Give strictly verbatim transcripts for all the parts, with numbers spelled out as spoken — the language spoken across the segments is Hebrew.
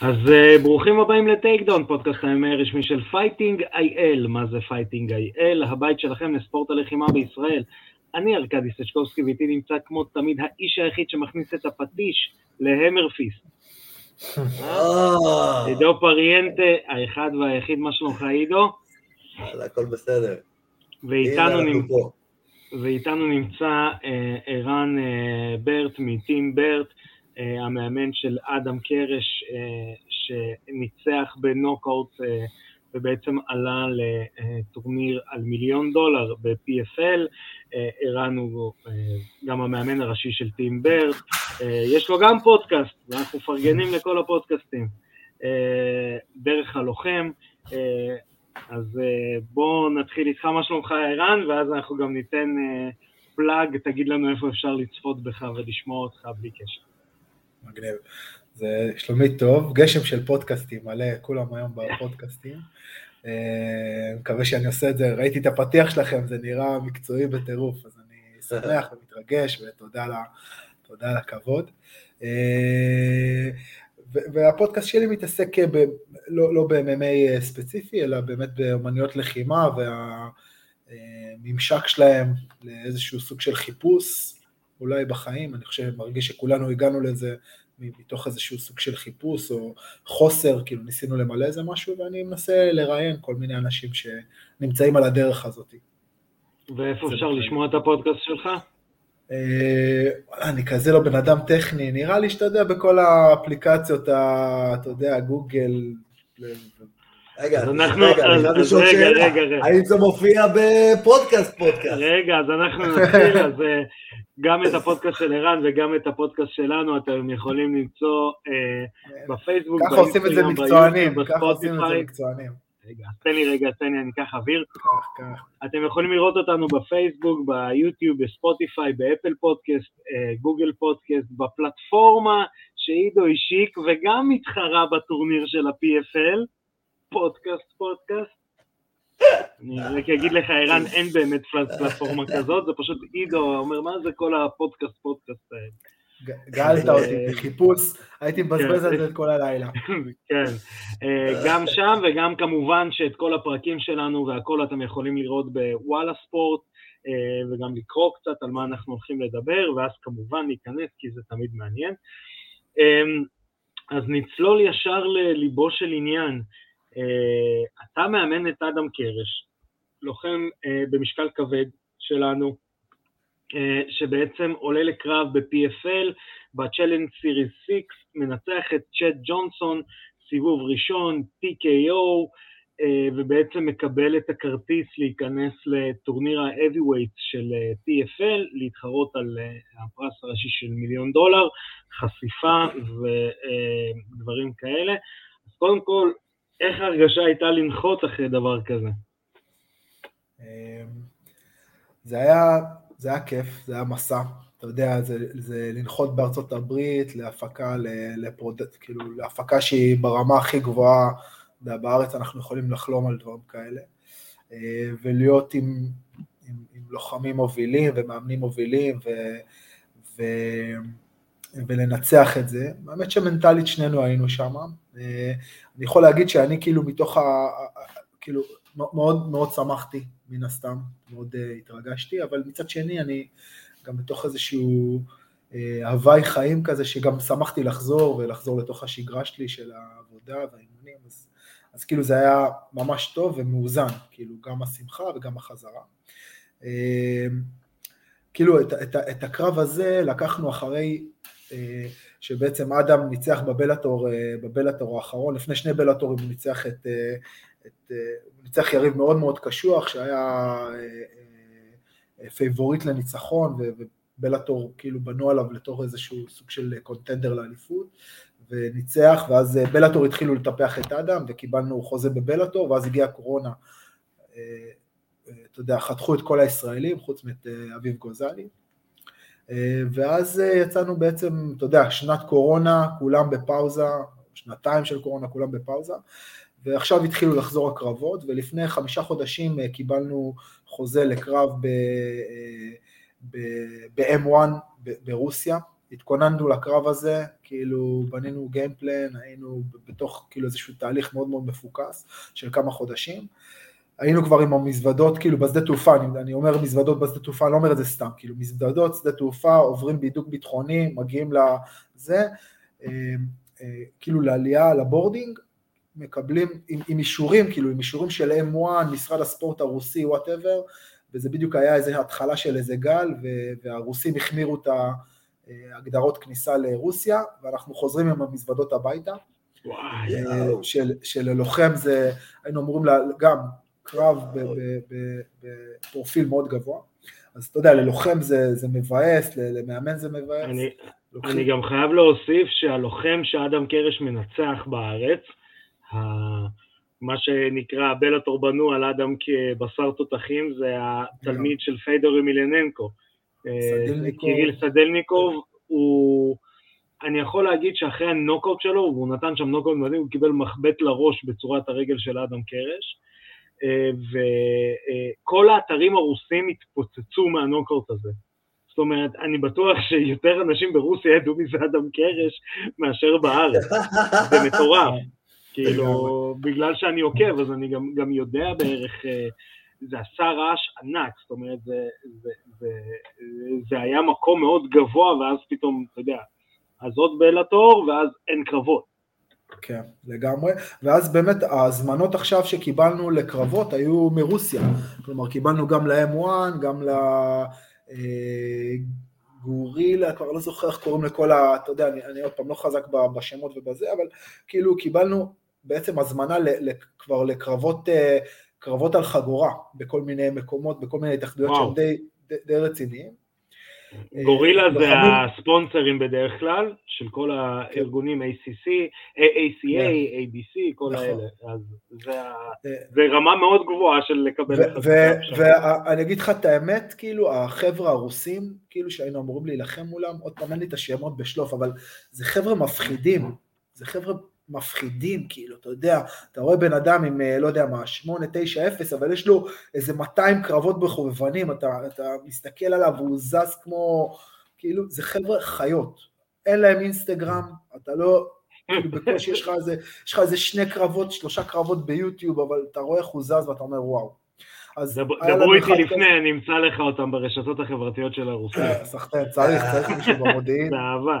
אז uh, ברוכים הבאים לטייק דאון, פודקאסט היומי הרשמי של פייטינג איי אל. מה זה פייטינג איי אל? הבית שלכם לספורט הלחימה בישראל. אני ארקדי סצ'קובסקי, ואיתי נמצא כמו תמיד האיש היחיד שמכניס את הפטיש להמרפיס. עידו פריאנטה, האחד והיחיד. מה שלומך עידו? הכל בסדר. ואיתנו נמצא, ואיתנו נמצא ערן ברט מטים ברט, המאמן של אדם קרש, שניצח בנוקאוט ובעצם עלה לטורניר על מיליון דולר ב-פי אף אל. ערן הוא גם המאמן הראשי של טים ברט, יש לו גם פודקאסט, ואנחנו פרגנים לכל הפודקאסטים דרך הלוחם. אז בואו נתחיל איתך, מה שלומך ערן, ואז אנחנו גם ניתן פלאג, תגיד לנו איפה אפשר לצפות בך ולשמוע אותך בלי קשר. מגניב, זה שלומי טוב, גשם של פודקאסטים, מלא, כולם היום בפודקאסטים, מקווה שאני עושה את זה, ראיתי את הפתיח שלכם, זה נראה מקצועי בטירוף, אז אני שמח ומתרגש, ותודה לה, תודה לה כבוד. והפודקאסט שלי מתעסק לא ב-אם אם איי ספציפי, אלא באמת באמנויות לחימה, והממשק שלהם לאיזשהו סוג של חיפוש, אולי בחיים. אני חושב, מרגיש שכולנו הגענו לזה מתוך איזשהו סוג של חיפוש או חוסר, כאילו ניסינו למלא איזה משהו, ואני מנסה לראיין כל מיני אנשים שנמצאים על הדרך הזאת. ואיפה אפשר לשמוע את הפודקאסט שלך? אני כזה לא בן אדם טכני, נראה לי שאתה יודע, בכל האפליקציות, אתה יודע, גוגל... רגע, האם זה מופיע בפודקאסט פודקאסט? רגע, אז אנחנו נתחיל, אז גם את הפודקאסט של ערן וגם את הפודקאסט שלנו, אתם יכולים למצוא בפייסבוק, ככה עושים את זה מקצוענים, ככה עושים את זה מקצוענים. רגע, תן לי רגע, תן לי, אני אקח אוויר. אתם יכולים לראות אותנו בפייסבוק, ביוטיוב, בספוטיפיי, באפל פודקאסט, גוגל פודקאסט, בפלטפורמה שעידו השיק, וגם מתחרה בטורניר של ה-פי אף אל, פודקאסט, פודקאסט. אני רק אגיד לך, אירן, אין באמת פלטפורמה כזאת, זה פשוט עידו אומר, מה זה כל הפודקאסט, פודקאסט האלה? גאלת אותי, בחיפוש, הייתי מבזבז על זה את כל הלילה. כן, גם שם, וגם כמובן שאת כל הפרקים שלנו והכל אתם יכולים לראות בוואלה ספורט, וגם לקרוא קצת על מה אנחנו הולכים לדבר, ואז כמובן להיכנס, כי זה תמיד מעניין. אז נצלול ישר לליבו של עניין. Uh, אתה מאמן את אדם קרש, לוחם uh, במשקל כבד שלנו, uh, שבעצם עולה לקרב ב-פי אף אל, ב-Challenge Series שש, מנצח את צ'אט ג'ונסון, סיבוב ראשון, טי קיי או, uh, ובעצם מקבל את הכרטיס להיכנס לטורניר ה-Heavyweight של uh, פי אף אל, להתחרות על uh, הפרס הראשי של מיליון דולר, חשיפה ודברים uh, כאלה. אז קודם כל, איך הרגשה הייתה לנחות אחרי דבר כזה? זה היה, זה היה כיף, זה היה מסע. אתה יודע, זה, זה לנחות בארצות הברית, להפקה, לפרודקט, כאילו, להפקה שהיא ברמה הכי גבוהה בארץ, אנחנו יכולים לחלום על דברים כאלה. ולהיות עם, עם, עם לוחמים מובילים ומאמנים מובילים ו, ו, ולנצח את זה. באמת שמנטלית שנינו היינו שם. אני יכול להגיד שאני כאילו מתוך, כאילו מאוד מאוד שמחתי מן הסתם, מאוד התרגשתי, אבל מצד שני אני גם בתוך איזשהו הווי חיים כזה, שגם שמחתי לחזור ולחזור לתוך השגרה שלי של העבודה והאימונים, אז, אז כאילו זה היה ממש טוב ומאוזן, כאילו גם השמחה וגם החזרה. כאילו את, את, את הקרב הזה לקחנו אחרי, שבעצם אדם ניצח בבלטור, בבלטור האחרון, לפני שני בלטורים הוא ניצח את, את, ניצח יריב מאוד מאוד קשוח, שהיה פייבוריט לניצחון, ובלטור כאילו בנו עליו לתור איזשהו סוג של קונטנדר לאליפות, וניצח, ואז בלטור התחילו לטפח את אדם, וקיבלנו חוזה בבלטור, ואז הגיעה הקורונה, אתה יודע, חתכו את כל הישראלים, חוץ מאת אביב גוזלי, ואז יצאנו בעצם, אתה יודע, שנת קורונה, כולם בפאוזה, שנתיים של קורונה, כולם בפאוזה, ועכשיו התחילו לחזור הקרבות, ולפני חמישה חודשים קיבלנו חוזה לקרב ב-אם וואן ברוסיה, התכוננו לקרב הזה, כאילו בנינו גיימפלן, היינו בתוך כאילו איזשהו תהליך מאוד מאוד מפוקס של כמה חודשים, היינו כבר עם המזוודות, כאילו בשדה תעופה, אני, אני אומר מזוודות בשדה תעופה, אני לא אומר את זה סתם, כאילו מזוודות, שדה תעופה, עוברים בידוק ביטחוני, מגיעים לזה, אה, אה, כאילו לעלייה, לבורדינג, מקבלים עם, עם אישורים, כאילו עם אישורים של אם אחת, משרד הספורט הרוסי, whatever, וזה בדיוק היה איזו התחלה של איזה גל, והרוסים החמירו את ההגדרות כניסה לרוסיה, ואנחנו חוזרים עם המזוודות הביתה, של, של לוחם זה, היינו אמורים לה, גם קרב בפרופיל מאוד גבוה, אז אתה יודע, ללוחם זה, זה מבאס, למאמן זה מבאס. אני, אני גם חייב להוסיף שהלוחם שאדם קרש מנצח בארץ, ה... מה שנקרא בלאטור בנו על אדם כבשר תותחים, זה התלמיד של פיידור אמליאננקו. קיריל סדלניקוב, אני יכול להגיד שאחרי הנוקאוט שלו, הוא נתן שם נוקאוט מדהים, הוא קיבל מחבט לראש בצורת הרגל של אדם קרש, וכל האתרים הרוסים התפוצצו מהנוקאוט הזה. זאת אומרת, אני בטוח שיותר אנשים ברוסיה ידעו מזה אדם קרש מאשר בארץ. זה מטורף. כאילו, בגלל שאני עוקב, אז אני גם, גם יודע בערך, זה עשה רעש ענק, זאת אומרת, זה, זה, זה, זה היה מקום מאוד גבוה, ואז פתאום, אתה יודע, אז עוד בלטור, ואז אין קרבות. כן, לגמרי, ואז באמת, הזמנות עכשיו שקיבלנו לקרבות היו מרוסיה, כלומר, קיבלנו גם ל-אם אחת, גם ל... גורילה, כבר לא זוכר איך קוראים לכל ה... אתה יודע, אני, אני עוד פעם לא חזק בשמות ובזה, אבל כאילו קיבלנו בעצם הזמנה כבר לקרבות קרבות על חגורה, בכל מיני מקומות, בכל מיני התאחדויות שהם די, די, די רציניים. גורילה זה בחמים... הספונסרים בדרך כלל, של כל הארגונים A C C, A C A, A B C, כל האלה. אז זה, זה רמה מאוד גבוהה של לקבל... ואני אגיד לך את האמת, כאילו, החבר'ה הרוסים, כאילו שהיינו אמורים להילחם מולם, עוד פעם אין לי את השמות בשלוף, אבל זה חבר'ה מפחידים, זה חבר'ה מפחידים, כאילו, אתה יודע, אתה רואה בן אדם עם, לא יודע מה, שמונה, תשע, אפס, אבל יש לו איזה מאתיים קרבות בחובבנים, אתה, אתה מסתכל עליו, והוא זז כמו, כאילו, זה חבר'ה חיות, אין להם אינסטגרם, אתה לא, כאילו, בקושי יש לך איזה, יש לך איזה שני קרבות, שלושה קרבות ביוטיוב, אבל אתה רואה איך הוא זז, ואתה אומר, וואו. דברו איתי לפני, אני אמצא לך אותם ברשתות החברתיות של הרוסיה. סחטן, צריך, צריך משהו במודיעין. באהבה.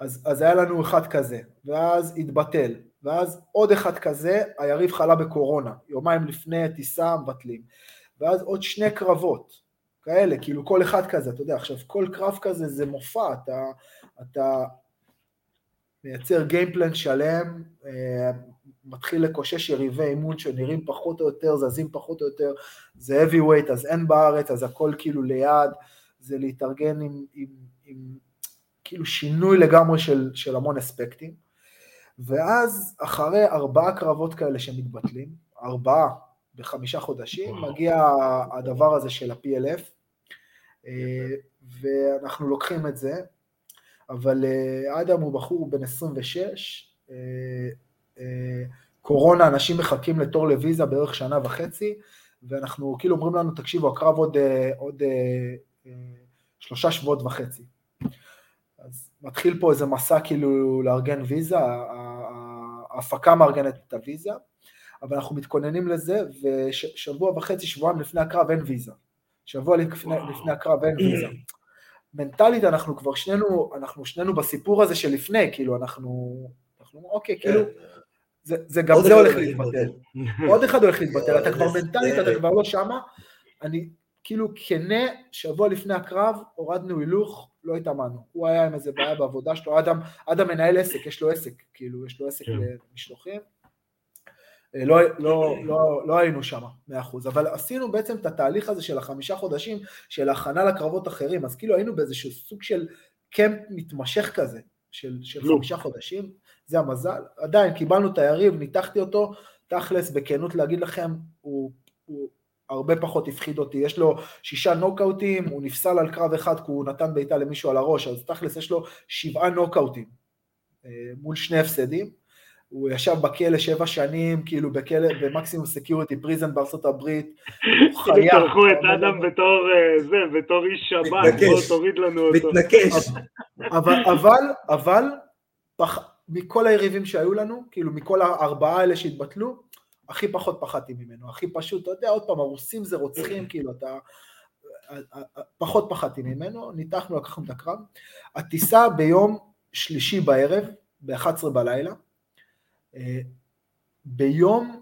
אז, אז היה לנו אחד כזה, ואז התבטל, ואז עוד אחד כזה, היריב חלה בקורונה, יומיים לפני טיסה מבטלים, ואז עוד שני קרבות, כאלה, כאילו כל אחד כזה, אתה יודע, עכשיו כל קרב כזה זה מופע, אתה, אתה מייצר גיימפלן שלם, מתחיל לקושש יריבי אימון שנראים פחות או יותר, זזים פחות או יותר, זה heavyweight, אז אין בארץ, אז הכל כאילו ליד, זה להתארגן עם... עם, עם כאילו שינוי לגמרי של, של המון אספקטים, ואז אחרי ארבעה קרבות כאלה שמתבטלים, ארבעה בחמישה חודשים, וואו. מגיע הדבר הזה של ה-פי אל אף, ואנחנו לוקחים את זה, אבל אדם הוא בחור בן עשרים ושש, קורונה, אנשים מחכים לתור לויזה בערך שנה וחצי, ואנחנו כאילו אומרים לנו, תקשיבו, הקרב עוד, עוד שלושה שבועות וחצי, אז מתחיל פה איזה מסע כאילו לארגן ויזה, ההפקה מארגנת את הויזה, אבל אנחנו מתכוננים לזה, ושבוע וחצי, שבועיים לפני הקרב אין ויזה. שבוע לפני, לפני הקרב אין ויזה. מנטלית אנחנו כבר שנינו, אנחנו שנינו בסיפור הזה שלפני, כאילו אנחנו, אנחנו אוקיי, כאילו, זה, זה גם זה הולך להתבטל. עוד אחד הולך להתבטל, אתה כבר מנטלית, אתה כבר לא שמה, אני... כאילו כנה, שבוע לפני הקרב, הורדנו הילוך, לא התאמנו. הוא היה עם איזה בעיה בעבודה שלו, אדם, אדם מנהל עסק, יש לו עסק, כאילו, יש לו עסק למשלוחים. לא, לא, לא, לא היינו שם, מאה אחוז. אבל עשינו בעצם את התהליך הזה של החמישה חודשים, של הכנה לקרבות אחרים. אז כאילו היינו באיזשהו סוג של קמפ מתמשך כזה, של, של חמישה חודשים. זה המזל. עדיין, קיבלנו את היריב, ניתחתי אותו, תכלס, בכנות להגיד לכם, הוא, הוא, הרבה פחות הפחיד אותי, יש לו שישה נוקאוטים, הוא נפסל על קרב אחד, כי הוא נתן ביתה למישהו על הראש, אז תכלס יש לו שבעה נוקאוטים, מול שני הפסדים, הוא ישב בכלא שבע שנים, כאילו בכלא, במקסימום סקיוריטי פריזן בארצות הברית, הוא חייב. תלכו את אדם בתור זה, בתור איש שב"כ, בוא תוריד לנו אותו. מתנקש. אבל, אבל, מכל היריבים שהיו לנו, כאילו מכל הארבעה האלה שהתבטלו, הכי פחות פחדתי ממנו, הכי פשוט, אתה יודע, עוד פעם, הרוסים זה רוצחים, כאילו אתה... פחות פחדתי ממנו, ניתחנו, לקחנו את הקרב. הטיסה ביום שלישי בערב, ב-אחת עשרה בלילה, ביום,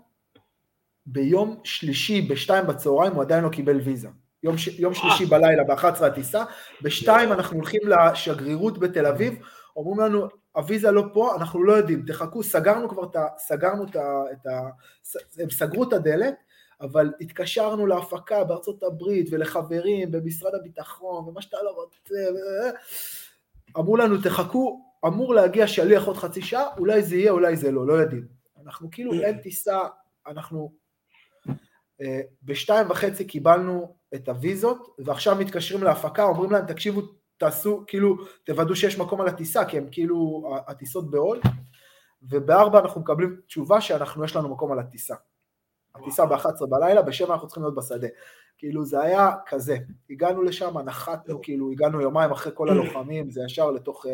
ביום שלישי, ב-שתיים בצהריים, הוא עדיין לא קיבל ויזה. יום, יום שלישי בלילה, ב-אחת עשרה הטיסה, ב-שתיים אנחנו הולכים לשגרירות בתל אביב, אומרים לנו, הוויזה לא פה, אנחנו לא יודעים, תחכו, סגרנו כבר, סגרנו את ה... הם סגרו את הדלת, אבל התקשרנו להפקה בארצות הברית ולחברים במשרד הביטחון ומה שאתה לא רוצה, אמרו לנו תחכו, אמור להגיע שליח עוד חצי שעה, אולי זה יהיה, אולי זה לא, לא יודעים. אנחנו כאילו אין טיסה, אנחנו בשתיים וחצי קיבלנו את הוויזות, ועכשיו מתקשרים להפקה, אומרים להם תקשיבו, תעשו, כאילו תוודאו שיש מקום על הטיסה, כי הם כאילו הטיסות בעול, ובארבע אנחנו מקבלים תשובה שאנחנו יש לנו מקום על הטיסה. הטיסה ב-אחת עשרה בלילה, בשבע אנחנו צריכים להיות בשדה. כאילו זה היה כזה, הגענו לשם, נחתנו, כאילו הגענו יומיים אחרי כל הלוחמים, זה ישר לתוך,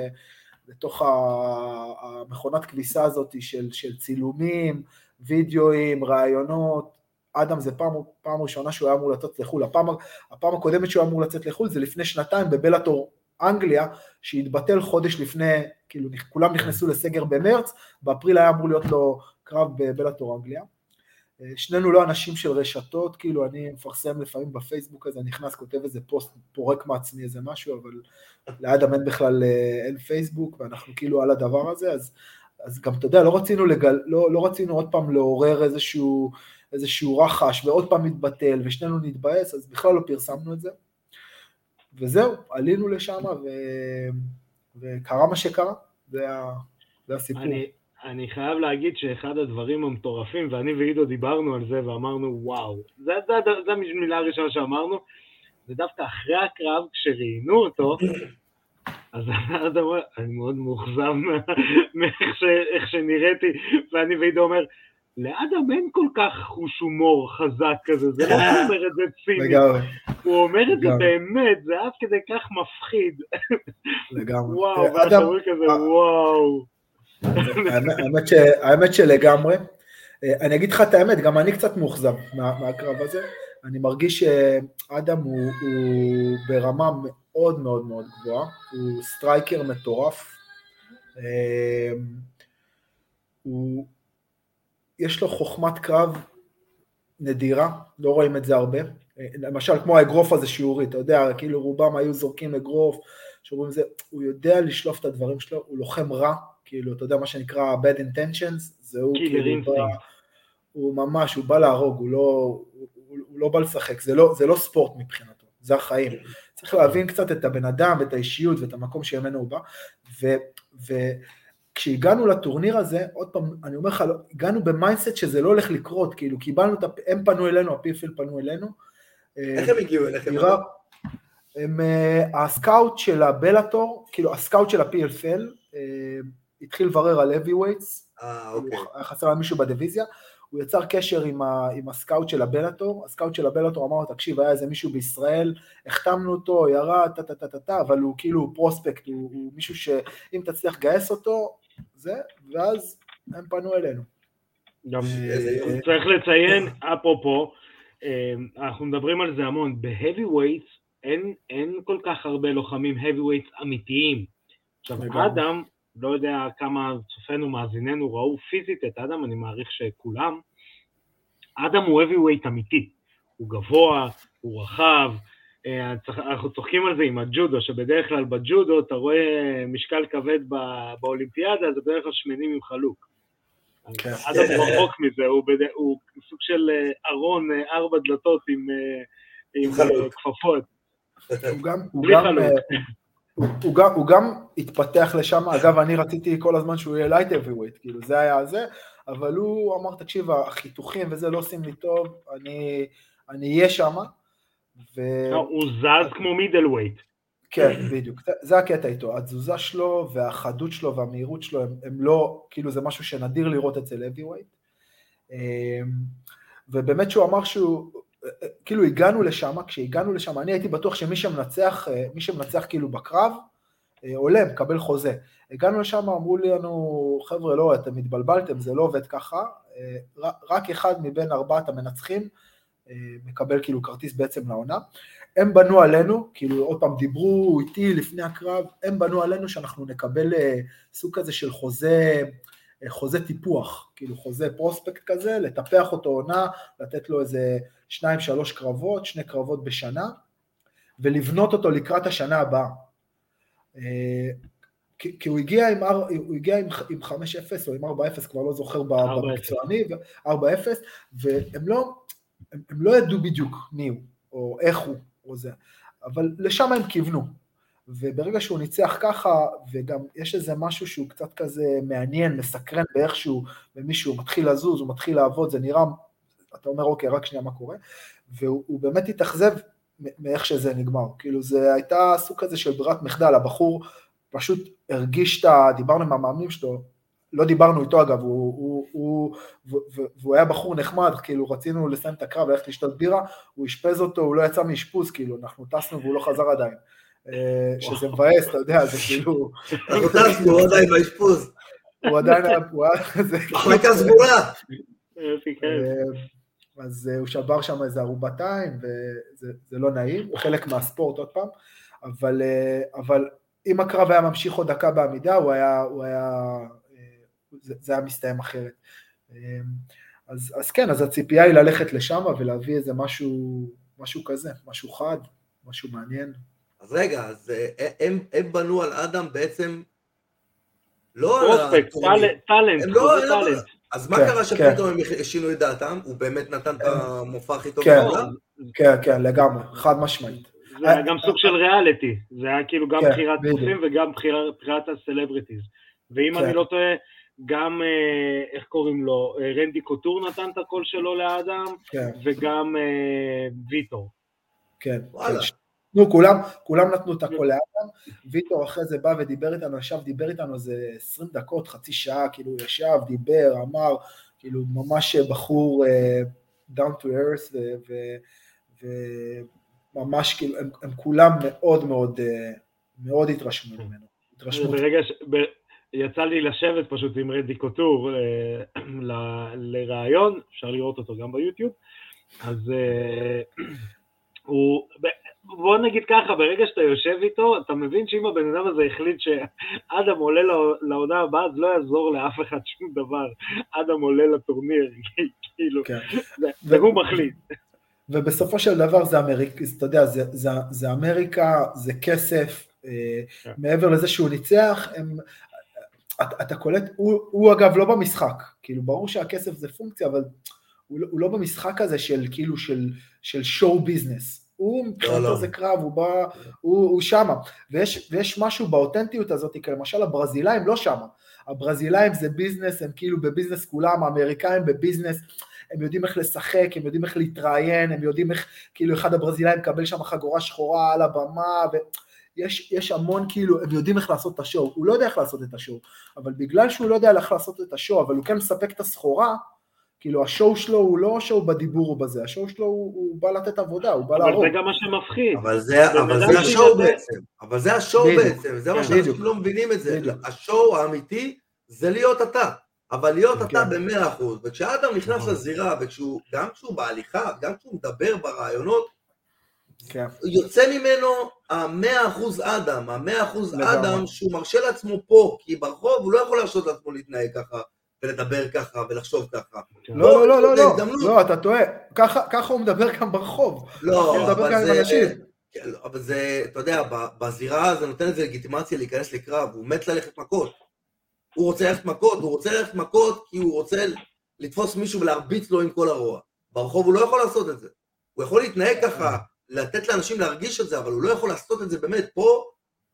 לתוך המכונת כביסה הזאת של, של צילומים, וידאוים, רעיונות. אדם זה פעם, פעם ראשונה שהוא היה אמור לצאת לחול, הפעם, הפעם הקודמת שהוא היה אמור לצאת לחול, זה לפני שנתיים בבלאטור אנגליה, שהתבטל חודש לפני, כאילו כולם נכנסו לסגר במרץ, באפריל היה אמור להיות לו קרב בבלאטור אנגליה. שנינו לא אנשים של רשתות, כאילו אני מפרסם לפעמים בפייסבוק הזה, נכנס, כותב איזה פוסט, פורק מעצמי איזה משהו, אבל לאדם אין בכלל, אין פייסבוק, ואנחנו כאילו על הדבר הזה, אז, אז גם אתה יודע, לא רצינו, לגל, לא, לא רצינו עוד פעם לעורר איזשהו, איזשהו רחש, ועוד פעם מתבטל, ושנינו נתבאס, אז בכלל לא פרסמנו את זה, וזהו, עלינו לשם, ו... וקרה מה שקרה, זה, זה הסיפור. אני... אני חייב להגיד שאחד הדברים המטורפים, ואני ואידו דיברנו על זה ואמרנו וואו, זה, זה, זה, זה מילה הראשונה שאמרנו, זה דווקא אחרי הקרב כשראינו אותו, אז אני מאוד מוחזם מאיך שנראיתי, ואני ואידו אומר, לאדם אין כל כך חוש הומור חזק כזה, זה לא אומר את זה ציני, הוא אומר את זה באמת, זה עד כדי כך מפחיד, וואו, ואתה אומר כזה וואו, האמת ש... האמת שלגמרי, אני אגיד לך את האמת, גם אני קצת מאוכזב מהקרב הזה, אני מרגיש שאדם הוא, הוא ברמה מאוד מאוד מאוד גבוהה, הוא סטרייקר מטורף, הוא, יש לו חוכמת קרב נדירה, לא רואים את זה הרבה, למשל כמו האגרוף הזה שיעורי, אתה יודע, כאילו רובם היו זורקים אגרוף, שאומרים זה, הוא יודע לשלוף את הדברים שלו, הוא לוחם רע, כאילו, אתה יודע מה שנקרא bad intentions, זהו, כאילו, בא, הוא ממש, הוא בא להרוג, הוא לא, הוא, הוא לא בא לשחק, זה לא, זה לא ספורט מבחינתו, זה החיים. צריך להבין קצת את הבן אדם, את האישיות, ואת המקום שימנו הוא בא, ו, וכשהגענו לטורניר הזה, עוד פעם, אני אומר לך, הגענו במיינדסט שזה לא הולך לקרות, כאילו, קיבלנו את, הם פנו אלינו, ה-פי אף אל פנו אלינו. איך הם הגיעו אליכם? הסקאוט של הבלאטור, כאילו, הסקאוט של ה-פי אף אל, התחיל לברר על heavyweights, היה חסר על מישהו בדיוויזיה, הוא יצר קשר עם הסקאוט של הבלאטור, הסקאוט של הבלאטור אמר לו, תקשיב, היה איזה מישהו בישראל, החתמנו אותו, ירד, טה-טה-טה-טה, אבל הוא כאילו פרוספקט, הוא מישהו שאם תצליח גייס אותו, זה, ואז הם פנו אלינו. גם צריך לציין, אפרופו, אנחנו מדברים על זה המון, ב-heavyweights אין כל כך הרבה לוחמים heavyweights אמיתיים. עכשיו, אדם, לא יודע כמה צופנו, מאזיננו, ראו פיזית את אדם, אני מעריך שכולם, אדם הוא heavyweight אמיתי, הוא גבוה, הוא רחב, אנחנו צוחקים על זה עם הג'ודו, שבדרך כלל בג'ודו אתה רואה משקל כבד באולימפיאדה, זה בדרך כלל שמנים עם חלוק. אדם רחוק מזה, הוא סוג של ארון ארבע דלתות עם כפפות. הוא גם... בלי חלוק. הוא גם, הוא גם התפתח לשם, אגב אני רציתי כל הזמן שהוא יהיה light heavyweight, כאילו זה היה זה, אבל הוא אמר תקשיב, החיתוכים וזה לא עושים לי טוב, אני אהיה שם. הוא זז כמו middleweight. כן, בדיוק. זה הקטע איתו. התזוזה שלו והחדות שלו והמהירות שלו, הם, הם לא, כאילו זה משהו שנדיר לראות אצל heavyweight. ובאמת שהוא אמר שהוא, כאילו הגענו לשם, כשהגענו לשם, אני הייתי בטוח שמי שמנצח, מי שמנצח כאילו בקרב, עולה, מקבל חוזה. הגענו לשם, אמרו לנו, חבר'ה, לא, אתם מתבלבלתם, זה לא עובד ככה, רק אחד מבין ארבעת המנצחים, מקבל כאילו כרטיס בעצם לעונה. הם בנו עלינו, כאילו עוד פעם דיברו איתי לפני הקרב, הם בנו עלינו שאנחנו נקבל סוג כזה של חוזה, חוזה טיפוח, כאילו חוזה פרוספקט כזה, לטפח אותו עונה, לתת לו איזה שניים, שלוש קרבות, שני קרבות בשנה, ולבנות אותו לקראת השנה הבאה. כי הוא הגיע עם, הוא הגיע עם, עם חמש אפס או עם ארבע אפס, כבר לא זוכר במקצועני, ארבע אפס, והם לא, הם, הם לא ידעו בדיוק מי הוא, או איך הוא, או זה, אבל לשם הם כיוונו, וברגע שהוא ניצח ככה, וגם יש איזה משהו שהוא קצת כזה מעניין, מסקרן באיכשהו, ומישהו מתחיל לזוז, הוא מתחיל לעבוד, זה נראה, אתה אומר אוקיי, רק שנייה מה קורה, והוא באמת התאכזב מאיך שזה נגמר, כאילו זה הייתה סוג כזה של ברירת מחדל, הבחור פשוט הרגיש את ה... דיברנו עם המאמנים שלו, לא דיברנו איתו אגב, והוא היה בחור נחמד, כאילו רצינו לסיים את הקרב, ללכת לשתות בירה, הוא השפז אותו, הוא לא יצא מאשפוז, כאילו אנחנו טסנו והוא לא חזר עדיין, שזה מבאס, אתה יודע, זה כאילו... אנחנו טסנו, הוא עדיין באשפוז. הוא עדיין... מחלקה סגורה. אז הוא שבר שם איזה ארובעתיים, וזה לא נעים, הוא חלק מהספורט עוד פעם, אבל אם הקרב היה ממשיך עוד דקה בעמידה, הוא היה... זה היה מסתיים אחרת. אז, אז כן, אז הציפייה היא ללכת לשם ולהביא איזה משהו, משהו כזה, משהו חד, משהו מעניין. אז רגע, אז הם, הם בנו על אדם בעצם, לא על... טלנט, חוזה טלנט. אז מה קרה שפתאום הם שינו את דעתם? הוא באמת נתן את המופע הכי טוב בעולם? כן, כן, לגמרי, חד משמעית. זה היה גם סוג של ריאליטי, זה היה כאילו גם בחירת צופים וגם בחירת הסלבריטיז. ואם אני לא טועה... גם, איך קוראים לו, רנדי קוטור נתן את הקול שלו לאדם, כן. וגם ויטור. כן, וואלה. נו, כולם, כולם נתנו את הקול לאדם, ויטור אחרי זה בא ודיבר איתנו, ישב, דיבר איתנו, זה עשרים דקות, חצי שעה, כאילו ישב, דיבר, אמר, כאילו ממש בחור uh, down to earth, וממש כאילו, הם, הם כולם מאוד מאוד, מאוד התרשמו ממנו. התרשמו ברגע ש... ב... יצא לי לשבת פשוט עם רנדי קוטור לרעיון, אפשר לראות אותו גם ביוטיוב, אז הוא, בוא נגיד ככה, ברגע שאתה יושב איתו, אתה מבין שאם הבן אדם הזה החליט שאדם עולה לעונה הבאה, אז לא יעזור לאף אחד שום דבר, אדם עולה לטורניר, כאילו, זה הוא מחליט. ובסופו של דבר זה אמריקה, אתה יודע, זה אמריקה, זה כסף, מעבר לזה שהוא ניצח, הם... אתה קולט, הוא, הוא אגב לא במשחק, כאילו ברור שהכסף זה פונקציה, אבל הוא, הוא לא במשחק הזה של כאילו של, של שואו ביזנס, הוא מבחינתו זה קרב, הוא בא, הוא, הוא שמה, ויש, ויש משהו באותנטיות הזאת, כי למשל הברזילאים לא שמה, הברזילאים זה ביזנס, הם כאילו בביזנס כולם, האמריקאים בביזנס, הם יודעים איך לשחק, הם יודעים איך להתראיין, הם יודעים איך, כאילו אחד הברזילאים מקבל שם חגורה שחורה על הבמה, ו... יש, יש המון כאילו, הם יודעים איך לעשות את השואו, הוא לא יודע איך לעשות את השואו, אבל בגלל שהוא לא יודע איך לעשות את השואו, אבל הוא כן מספק את הסחורה, כאילו השואו שלו הוא לא שואו בדיבור או בזה, השואו שלו הוא, הוא בא לתת עבודה, הוא בא להראות. אבל זה גם מה שמפחיד. אבל זה, אבל אבל זה השואו בעצם. בעצם, אבל זה השואו בעצם, זה מה שאנחנו לא מבינים את זה, השואו האמיתי זה להיות אתה, אבל להיות okay. אתה במאה אחוז, וכשאדם נכנס לזירה, וגם כשהוא בהליכה, גם כשהוא מדבר ברעיונות, יוצא ממנו המאה אחוז אדם, המאה אחוז אדם שהוא מרשה לעצמו פה, כי ברחוב הוא לא יכול להרשות לעצמו להתנהג ככה, ולדבר ככה, ולחשוב ככה. לא, לא, לא, לא, לא, אתה טועה, ככה הוא מדבר כאן ברחוב, הוא מדבר כאן עם אנשים. אבל זה, אתה יודע, בזירה זה נותן איזה לגיטימציה להיכנס לקרב, הוא מת ללכת מכות, הוא רוצה ללכת מכות, הוא רוצה ללכת מכות, כי הוא רוצה לתפוס מישהו ולהרביץ לו עם כל הרוע. ברחוב הוא לא יכול לעשות את זה, הוא יכול להתנהג ככה, לתת לאנשים להרגיש את זה, אבל הוא לא יכול לעשות את זה באמת, פה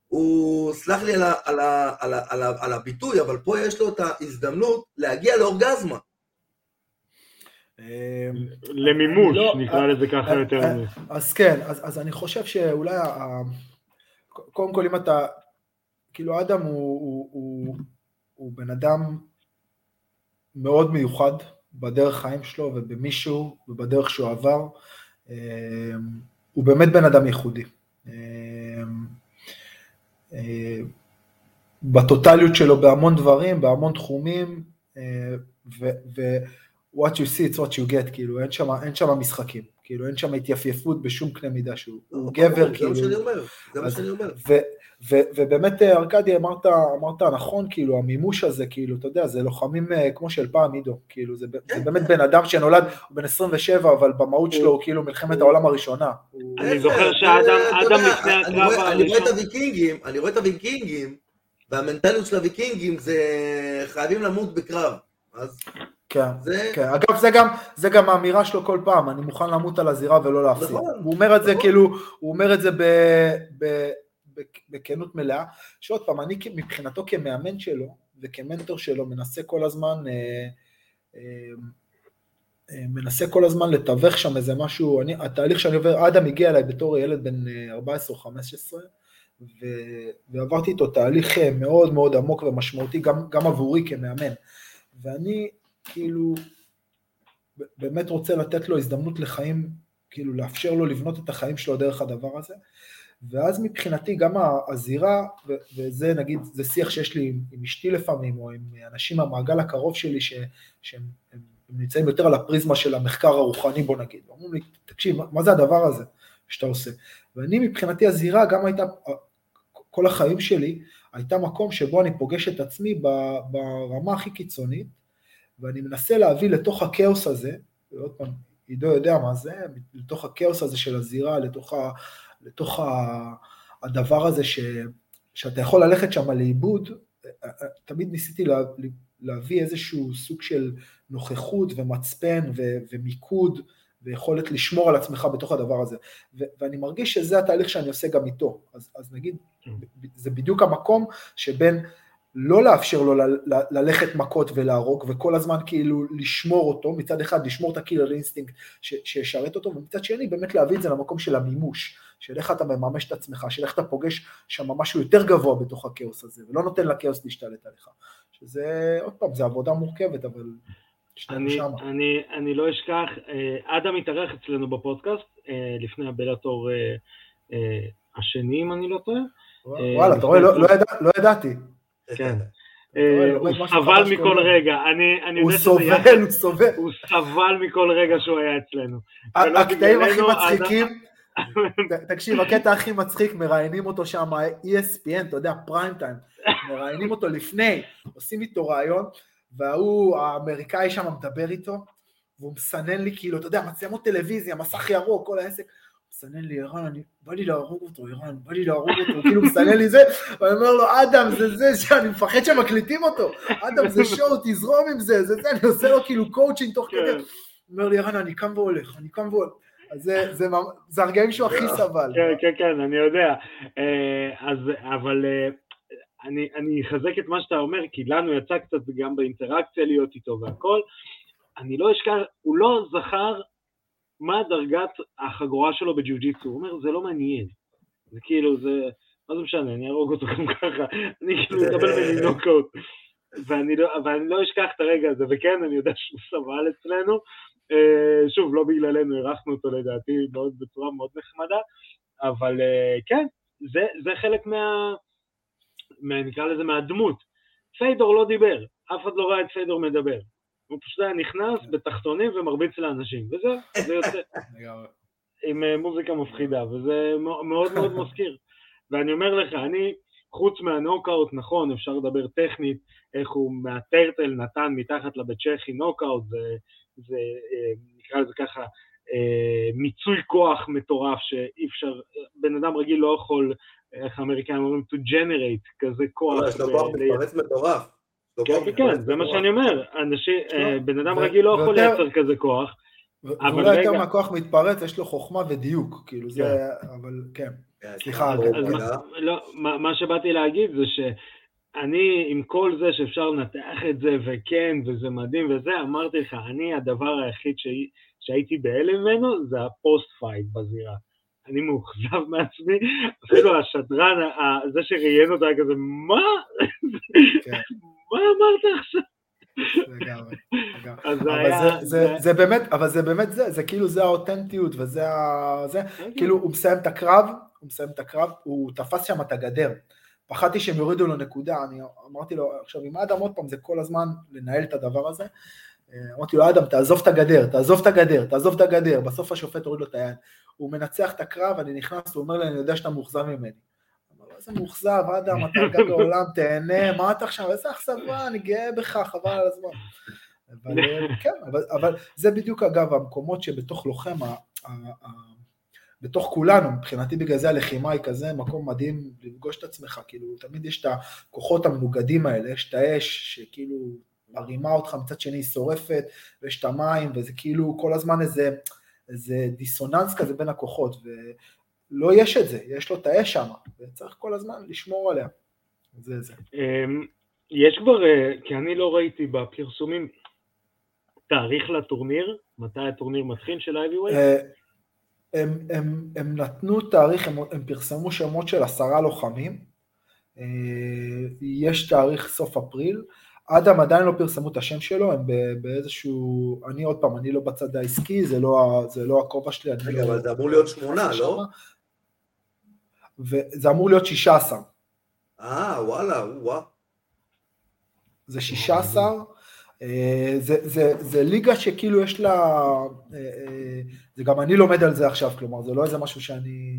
הוא, סלח לי על, ה, על, ה, על, ה, על, ה, על הביטוי, אבל פה יש לו את ההזדמנות להגיע לאורגזמה. למימוש, נקרא לזה ככה יותר. אז כן, אז אני חושב שאולי קודם כל אם אתה, כאילו אדם הוא, הוא, הוא, הוא בן אדם מאוד מיוחד בדרך חיים שלו ובמישהו ובדרך שהוא עבר, הוא באמת בן אדם ייחודי. בטוטליות שלו בהמון דברים, בהמון תחומים, ו-what you see, it's what you get, כאילו, אין שמה, אין שמה משחקים, כאילו, אין שמה התייפייפות בשום קנה מידה שהוא, הוא גבר, כאילו. זה מה שאני אומר, זה מה שאני אומר. ובאמת, ארקדי, אמרת, אמרת, נכון, כאילו, המימוש הזה, כאילו, אתה יודע, זה לוחמים כמו של פעם אידו, כאילו, זה באמת בן אדם שנולד, הוא בן עשרים ושבע, אבל במהות שלו הוא כאילו מלחמת העולם הראשונה. אני זוכר שאדם לפני הקרב הראשון. אני רואה את הוויקינגים, אני רואה את הוויקינגים, והמנטליות של הוויקינגים זה חייבים למות בקרב. אז כן, זה... כן. אגב, זה גם, זה גם האמירה שלו כל פעם, אני מוכן למות על הזירה ולא להפסיד. נכון, הוא אומר את נכון. זה כאילו, הוא אומר את זה ב, ב, ב, בכנות מלאה, שעוד פעם, אני מבחינתו כמאמן שלו וכמנטור שלו מנסה כל הזמן, אה, אה, אה, מנסה כל הזמן לתווך שם איזה משהו, אני, התהליך שאני עובר, אדם הגיע אליי בתור ילד בן ארבע עשרה או חמש עשרה, ועברתי איתו תהליך מאוד מאוד עמוק ומשמעותי, גם, גם עבורי כמאמן. ואני, כאילו, באמת רוצה לתת לו הזדמנות לחיים, כאילו, לאפשר לו לבנות את החיים שלו דרך הדבר הזה. ואז מבחינתי, גם הזירה, וזה, נגיד, זה שיח שיש לי עם אשתי לפעמים, או עם אנשים מהמעגל הקרוב שלי, שהם נמצאים יותר על הפריזמה של המחקר הרוחני, בוא נגיד. ואומרים לי, תקשיב, מה זה הדבר הזה שאתה עושה? ואני מבחינתי הזירה, גם הייתה, כל החיים שלי, הייתה מקום שבו אני פוגש את עצמי ברמה הכי קיצונית, ואני מנסה להביא לתוך הכאוס הזה, ועוד פעם, עידו יודע מה זה, לתוך הכאוס הזה של הזירה, לתוך, ה, לתוך ה, הדבר הזה ש, שאתה יכול ללכת שם לאיבוד, תמיד ניסיתי לה, להביא איזשהו סוג של נוכחות ומצפן ו, ומיקוד, ויכולת לשמור על עצמך בתוך הדבר הזה, ו- ואני מרגיש שזה התהליך שאני עושה גם איתו, אז, אז נגיד, זה בדיוק המקום שבין לא לאפשר לו ל- ל- ללכת מכות ולהרוג, וכל הזמן כאילו לשמור אותו, מצד אחד לשמור את הקילר אינסטינקט ש- שישרת אותו, ומצד שני באמת להביא את זה למקום של המימוש, של איך אתה מממש את עצמך, של איך אתה פוגש שם משהו יותר גבוה בתוך הכאוס הזה, ולא נותן לכאוס להשתלט עליך, שזה עוד פעם, זה עבודה מורכבת, אבל... אני, אני, אני לא אשכח, אדם התארח אצלנו בפודקאסט, לפני הבלטור השני, אם אני לא טועה. וואלה, אתה רואה, לא ידעתי. כן. אבל מכל רגע, אני... הוא סובל, הוא סובל. הוא סבל מכל רגע שהוא היה אצלנו. הקטעים הכי מצחיקים, תקשיב, הקטע הכי מצחיק, מראיינים אותו שם, E S P N, אתה יודע, פריים טיים, מראיינים אותו לפני, עושים איתו רעיון, והוא, האמריקאי שם מדבר איתו, והוא מסנן לי, כאילו, אתה יודע, מצלמות טלוויזיה, מסך ירוק, כל העסק, מסנן לי, אירן, אני, בא לי להרוג אותו, אירן, בא לי להרוג אותו, כאילו מסנן לי זה, ואני אומר לו, אדם, זה זה, שאני מפחד שמקליטים אותו, אדם, זה שואו, תזרום עם זה, זה זה, אני עושה לו כאילו קואוצ'ינג תוך כדי, אומר לי, אירן, אני קם והולך, אני קם והולך, אז זה הרגעים שהוא הכי סבל. כן, כן, כן, אני יודע, אז, אבל... אני, אני אחזק את מה שאתה אומר, כי לנו יצא קצת גם באינטראקציה להיות איתו והכל. אני לא אשכח, הוא לא זכר מה דרגת החגורה שלו בג'יוג'יצו. הוא אומר, זה לא מעניין. זה כאילו, זה, מה זה משנה, אני ארוג אותו גם ככה. אני כאילו אקבל ממני נוקאוט. ואני לא, ואני לא אשכח את הרגע הזה, וכן, אני יודע שהוא סבל אצלנו. שוב, לא בגללנו, הרחנו אותו לדעתי מאוד, בצורה מאוד נחמדה. אבל כן, זה, זה חלק מה... נקרא לזה מהדמות. פיידור לא דיבר, אף אחד לא ראה את פיידור מדבר. הוא פשוט היה נכנס בתחתונים ומרביץ לאנשים, וזה, זה יוצא. עם מוזיקה מפחידה, וזה מאוד מאוד מזכיר. ואני אומר לך, אני, חוץ מהנוקאוט, נכון, אפשר לדבר טכנית, איך הוא מהטרטל נתן מתחת לבית צ'כי נוקאוט, זה נקרא לזה ככה, מיצוי כוח מטורף, שאי אפשר, בן אדם רגיל לא יכול... איך האמריקאים אומרים, to generate כזה כוח. יש לו כוח מתפרץ מטורף. כן, כן, זה מה שאני אומר. בן אדם רגיל לא יכול לייצר כזה כוח. ואולי יותר מהכוח מתפרץ, יש לו חוכמה ודיוק. אבל כן, סליחה. מה שבאתי להגיד זה שאני, עם כל זה שאפשר לנתח את זה, וכן, וזה מדהים וזה, אמרתי לך, אני הדבר היחיד שהייתי בהלם ממנו, זה הפוסט פייט בזירה. אני מאוכזב מעצמי, אפילו השדרן, זה שראיין אותה כזה, מה? מה אמרת עכשיו? לגמרי, לגמרי. אבל זה באמת זה, זה כאילו זה האותנטיות, וזה, כאילו הוא מסיים את הקרב, הוא מסיים את הקרב, הוא תפס שם את הגדר, פחדתי שהם יורידו לו נקודה, אני אמרתי לו, עכשיו עם אדם עוד פעם, זה כל הזמן לנהל את הדבר הזה, אמרתי לו, אדם, תעזוב את הגדר, תעזוב את הגדר, תעזוב את הגדר, בסוף השופט הוריד לו את היד, הוא מנצח את הקרב, אני נכנס, הוא אומר לי, אני יודע שאתה מאוכזב ממני, איזה מאוכזב, אדם, אתה גג העולם, תהנה, מה אתה עכשיו, איזה אכזבה, אני גאה בך, חבל על הזמן, אבל כן, אבל זה בדיוק אגב, המקומות שבתוך לוחם, בתוך כולנו, מבחינתי בגלל זה הלחימה היא כזה, מקום מדהים לפגוש את עצמך, כאילו תמיד יש את הכוחות המנוגדים האלה, יש את האש שכאילו מרימה אותך, מצד שני שורפת, ויש את המים, וזה כאילו כל הזמן איזה, איזה דיסוננס כזה בין הכוחות, ולא יש את זה, יש לו את האש שם, וצריך כל הזמן לשמור עליה, זה זה. יש כבר, כי אני לא ראיתי בפרסומים, תאריך לטורניר, מתי הטורניר מתחיל של ה-Heavyweight? הם, הם, הם נתנו תאריך, הם, הם פרסמו שמות של עשרה לוחמים, יש תאריך סוף אפריל, אדם עדיין לא פרסמו את השם שלו, הם באיזשהו, אני עוד פעם, אני לא בצד העסקי, זה לא, זה לא הכובע שלי. רגע, אבל זה אמור להיות שמונה, לא? זה אמור להיות שישה עשר. אה, וואלה, וואו. זה שישה עשר, זה ליגה שכאילו יש לה, זה גם אני לומד על זה עכשיו, כלומר, זה לא איזה משהו שאני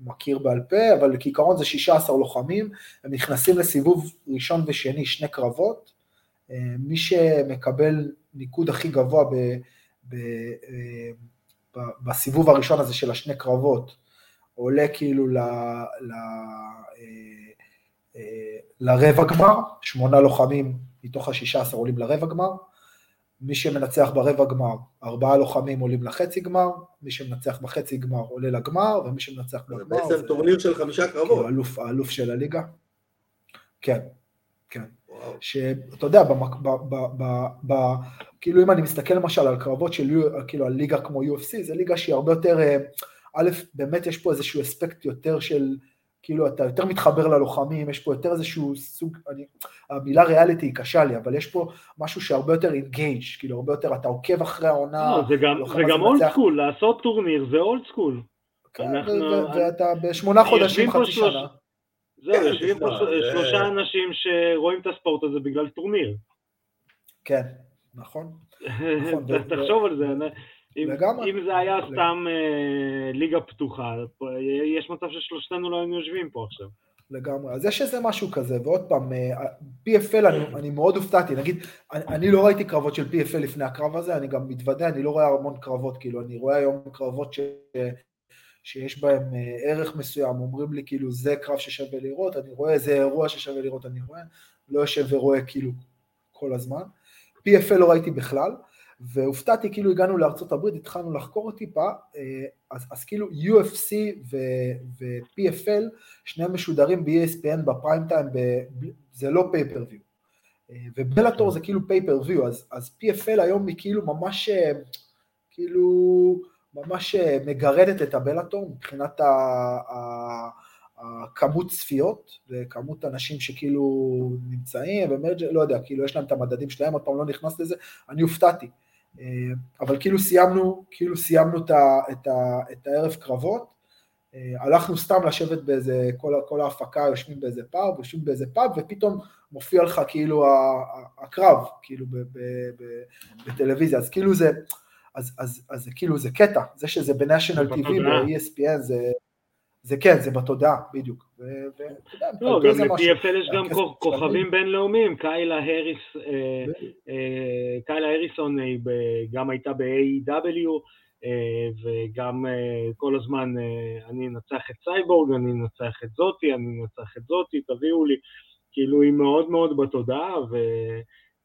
מכיר בעל פה, אבל כעיקרון זה שישה עשר לוחמים, הם נכנסים לסיבוב ראשון ושני, שני קרבות, מי שמקבל ניקוד הכי גבוה ב, ב, ב, בסיבוב הראשון הזה של השני קרבות, עולה כאילו ל, ל, לרבע גמר, שמונה לוחמים, מתוך ה-שישה עשר עולים לרבע גמר, מי שמנצח ברבע גמר, ארבעה לוחמים עולים לחצי גמר, מי שמנצח בחצי גמר עולה לגמר, ומי שמנצח בגמר... זה בעצם טורניר של חמישה קרבות. האלוף, האלוף של הליגה. כן, כן. שאתה יודע, כאילו אם אני מסתכל למשל על קרבות של ליגה כמו יו אף סי, זה ליגה שהיא הרבה יותר... א', באמת יש פה איזשהו אספקט יותר של... כאילו אתה יותר מתחבר ללוחמים, יש פה יותר איזשהו סוג, אני, המילה ריאליטי היא קשה לי, אבל יש פה משהו שהרבה יותר אינגייג', כאילו הרבה יותר, אתה עוקב אחרי העונה. לא, זה גם אולד סקול, לעשות טורניר, זה אולד סקול. ואתה בשמונה חודשים, חצי שנה. זהו, יושבים פה שלושה אנשים שרואים את הספורט הזה בגלל טורניר. כן, נכון. תחשוב על זה, אני... אם, אם זה היה לגמרי. סתם אה, ליגה פתוחה, יש מצב ששלושתנו לא היינו יושבים פה עכשיו. לגמרי, אז יש איזה משהו כזה, ועוד פעם, פי אף אל אני, אני מאוד הופתעתי, נגיד, אני, אני לא ראיתי קרבות של פי אף אל לפני הקרב הזה, אני גם מתוודא, אני לא רואה המון קרבות, כאילו, אני רואה היום קרבות ש, שיש בהם ערך מסוים, אומרים לי כאילו זה קרב ששווה לראות, אני רואה איזה אירוע ששווה לראות, אני רואה, לא יושב ורואה כאילו כל הזמן, פי אף אל לא ראיתי בכלל, והופתעתי, כאילו הגענו לארצות הברית, התחלנו לחקור אותי פה, אז, אז כאילו יו אף סי ו-פי אף אל, שניהם משודרים ב-אי אס פי אן בפריים טיים, זה לא פייפרוויו, ובלטור זה כאילו פייפרוויו, אז, אז פי אף אל היום היא כאילו ממש, כאילו ממש מגרדת את הבלטור, מבחינת הכמות צפיות, וכמות אנשים שכאילו נמצאים, ומרג'ר, לא יודע, כאילו יש להם את המדדים שלהם, עוד פעם לא נכנס לזה, אני הופתעתי, אבל כאילו סיימנו, כאילו סיימנו את, ה, את, ה, את הערב קרבות, הלכנו סתם לשבת באיזה, כל, כל ההפקה יושבים באיזה פאב, יושבים באיזה פאב, ופתאום מופיע לך כאילו הקרב, כאילו ב, ב, ב, בטלוויזיה, אז כאילו זה, אז, אז, אז, כאילו זה קטע, זה שזה ב-National טי וי, ב-אי אס פי אן, זה, זה כן, זה בתודעה, בדיוק. לא, גם ב-פי אף אל יש גם כוכבים בינלאומיים, קיילה הריסון גם הייתה ב-איי אי דאבליו, וגם כל הזמן אני נצח את סייבורג, אני נצח את זאתי, אני נצח את זאתי, תביאו לי, כאילו היא מאוד מאוד בתודעה,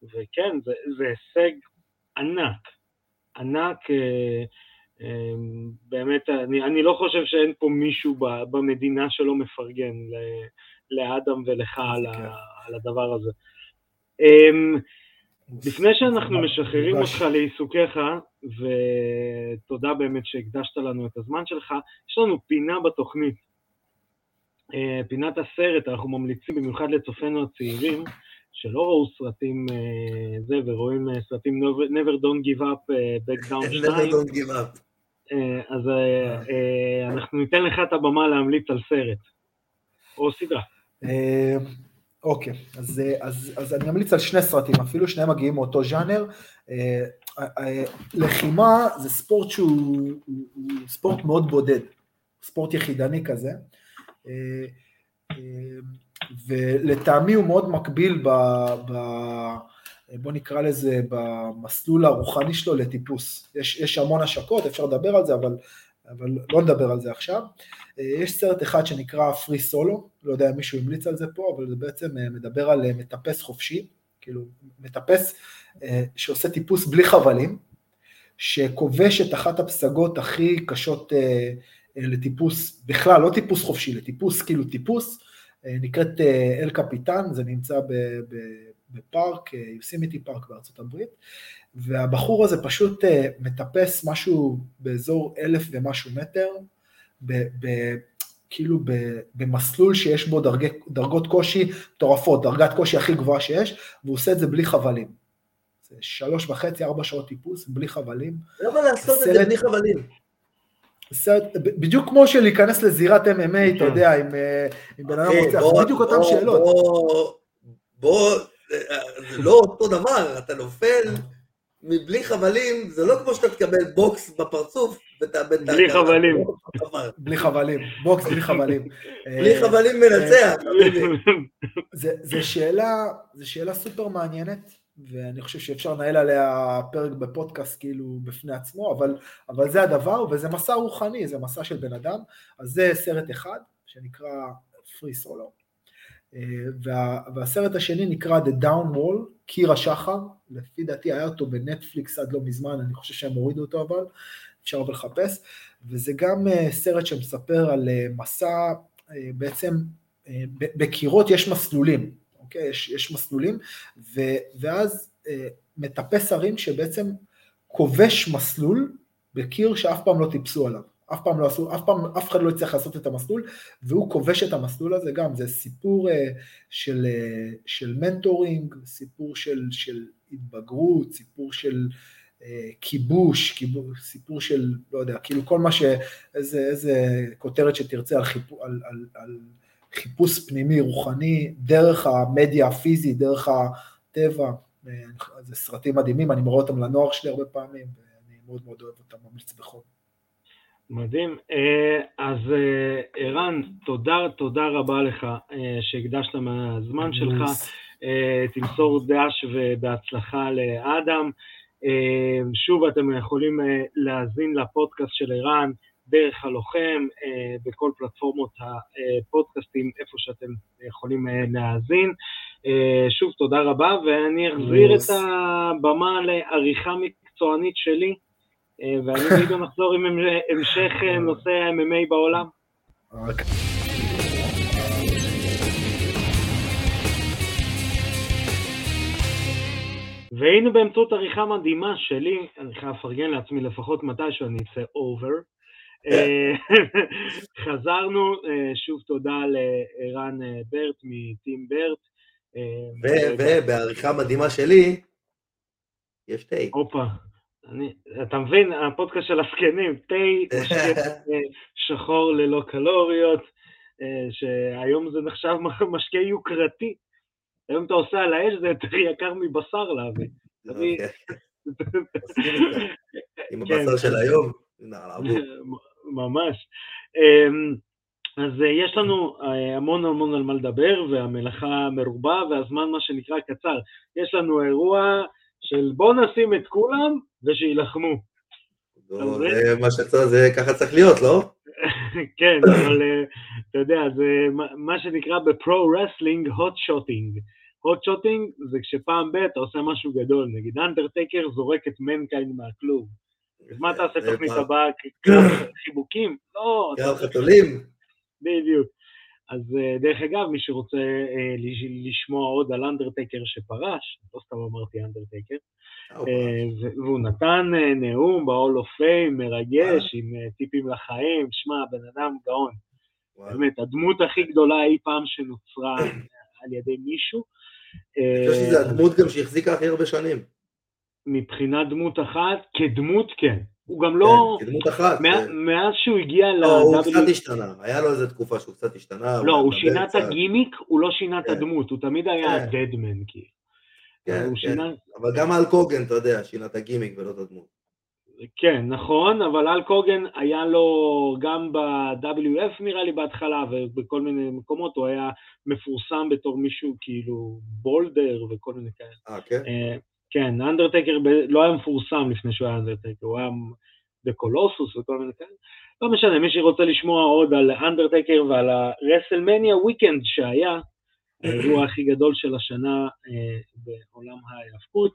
וכן, זה הישג ענק, ענק, באמת, אני, אני לא חושב שאין פה מישהו במדינה שלא מפרגן לאדם ולך על הדבר הזה. לפני שאנחנו משחררים אותך לעיסוקיך, ותודה באמת שהקדשת לנו את הזמן שלך, יש לנו פינה בתוכנית, פינת הסרט, אנחנו ממליצים במיוחד לצופינו הצעירים, שלא ראו סרטים זה, ורואים סרטים Never Don't Give Up, Back Down שתיים. Never Don't Give Up. אז אנחנו ניתן לך את הבמה להמליץ על סרט, או סדרה. אוקיי, אז, אז, אז אני ממליץ על שני סרטים, אפילו שניהם מגיעים מאותו ז'אנר. לחימה זה ספורט שהוא ספורט מאוד בודד, ספורט יחידני כזה, ולטעמי הוא מאוד מקביל ב, ב, בוא נקרא לזה, במסלול הרוחני שלו לטיפוס. יש, יש המון השקות, אפשר לדבר על זה, אבל, אבל לא נדבר על זה עכשיו. יש סרט אחד שנקרא Free Solo, לא יודע אם מישהו המליץ על זה פה, אבל זה בעצם מדבר על מטפס חופשי, כאילו מטפס שעושה טיפוס בלי חבלים, שכובש את אחת הפסגות הכי קשות לטיפוס, בכלל לא טיפוס חופשי, לטיפוס כאילו טיפוס, נקראת אל קפיטן, זה נמצא בפארק, יוסימיטי פארק בארצות הברית, והבחור הזה פשוט מטפס משהו באזור אלף ומשהו מטר, כאילו במסלול שיש בו דרגות קושי טורפות, דרגת קושי הכי גבוהה שיש, והוא עושה את זה בלי חבלים. זה שלוש וחצי, ארבע שעות טיפוס, בלי חבלים. למה לעשות את זה בלי חבלים? בדיוק כמו שלהיכנס לזירת אם אם איי, אתה יודע, אם בן אדם רוצה, בדיוק אותם שאלות. בוא, זה לא אותו דבר, אתה נופל מבלי חבלים, זה לא כמו שאתה תקבל בוקס בפרצוף, בלי חבלים. בלי חבלים, בוקס בלי חבלים. בלי חבלים מנצח. זה שאלה סופר מעניינת, ואני חושב שאפשר לנהל עליה פרק בפודקאסט כאילו בפני עצמו, אבל זה הדבר, וזה מסע רוחני, זה מסע של בן אדם, אז זה סרט אחד, שנקרא Free Solo, והסרט השני נקרא The Down Wall, קיר השחר, לפי דעתי היה אותו בנטפליקס עד לא מזמן, אני חושב שהם הורידו אותו אבל, אפשר אבל לחפש, וזה גם סרט שמספר על מסע, בעצם בקירות יש מסלולים, אוקיי? יש, יש מסלולים, ו, ואז מטפס הרים שבעצם כובש מסלול בקיר שאף פעם לא טיפסו עליו, אף פעם לא עשו, אף פעם, אף אחד לא יצטרך לעשות את המסלול, והוא כובש את המסלול הזה גם, זה סיפור של, של מנטורינג, סיפור של, של התבגרות, סיפור של כיבוש, כיבוש, סיפור של, לא יודע, כאילו כל מה ש... איזה, איזה כותרת שתרצה על, חיפוש, על, על, על חיפוש פנימי, רוחני, דרך המדיה הפיזי, דרך הטבע, זה סרטים מדהימים, אני מראה אותם לנוער שלי הרבה פעמים, ואני מאוד מאוד אוהב אותם, ממליץ בחום. מדהים, אז ערן, תודה, תודה רבה לך שהקדשת מהזמן שלך, תמסור דש ובהצלחה לאדם, שוב אתם יכולים להזין לפודקאסט של ערן דרך הלוחם בכל פלטפורמות הפודקאסטים איפה שאתם יכולים להזין, שוב תודה רבה ואני אחזיר את הבמה לעריכה מקצוענית שלי ואני גם נחזור עם המשך נושא ה-אם אם איי בעולם. והנה באמצעות עריכה מדהימה שלי, אני חייב לפרגן לעצמי לפחות מתי שאני אצא over, חזרנו, שוב תודה לאירן ברט מטים ברט. ובעריכה מדהימה שלי, יש טייק. אופה. אני, אתה מבין, הפודקאסט של הסקנים, טי, שחור ללא קלוריות, שהיום זה נחשב משקה יוקרתי, היום אתה עושה על האש, זה יותר יקר מבשר להביא. עם הבשר של היום, ממש. אז יש לנו המון המון על מה לדבר, והמלאכה מרובה, והזמן מה שנקרא קצר. יש לנו אירוע של בוא נשים את כולם ושילחמו. זה מה שצריך, זה ככה צריך להיות, לא? כן, אבל אתה יודע, זה מה שנקרא בפרו-רסלינג הוט-שוטינג. הוט-שוטינג זה כשפעם ב' אתה עושה משהו גדול, נגיד אנדרטייקר זורק את מנקיין מהכלוב. אז מה אתה עושה תוכנית הבאה? חיבוקים? לא. גם חתולים. בדיוק. אז דרך אגב, מי שרוצה לשמוע עוד על אנדרטייקר שפרש, לא סתם אמרתי אנדרטייקר, והוא נתן נאום ב-Hall of Fame מרגש עם טיפים לחיים, שמע, בן אדם גאון. באמת, הדמות הכי גדולה אי פעם שנוצרה על ידי מישהו. אני חושב שזה הדמות גם שהחזיקה הכי הרבה שנים. מבחינת דמות אחת, כדמות כן. הוא גם לא, מאז שהוא הגיע ל... הוא קצת השתנה, היה לו איזו תקופה שהוא קצת השתנה. לא, הוא שינה את הגימיק, הוא לא שינה את הדמות, הוא תמיד היה הדדמן, כאילו. כן, אבל גם אל קוגן, אתה יודע, שינה את הגימיק ולא את הדמות. כן, נכון, אבל אל קוגן היה לו גם ב-דאבליו אף נראה לי בהתחלה, ובכל מיני מקומות הוא היה מפורסם בתור מישהו כאילו בולדר וכל מיני כאלה. אה, כן? כן, אנדרטייקר לא היה מפורסם לפני שהוא היה אנדרטייקר, הוא היה בקולוסוס וכל מיני כאלה. לא משנה, מי שרוצה לשמוע עוד על אנדרטייקר ועל הרסלמניה וויקנד שהיה, האירוע הכי גדול של השנה בעולם ההיאבקות,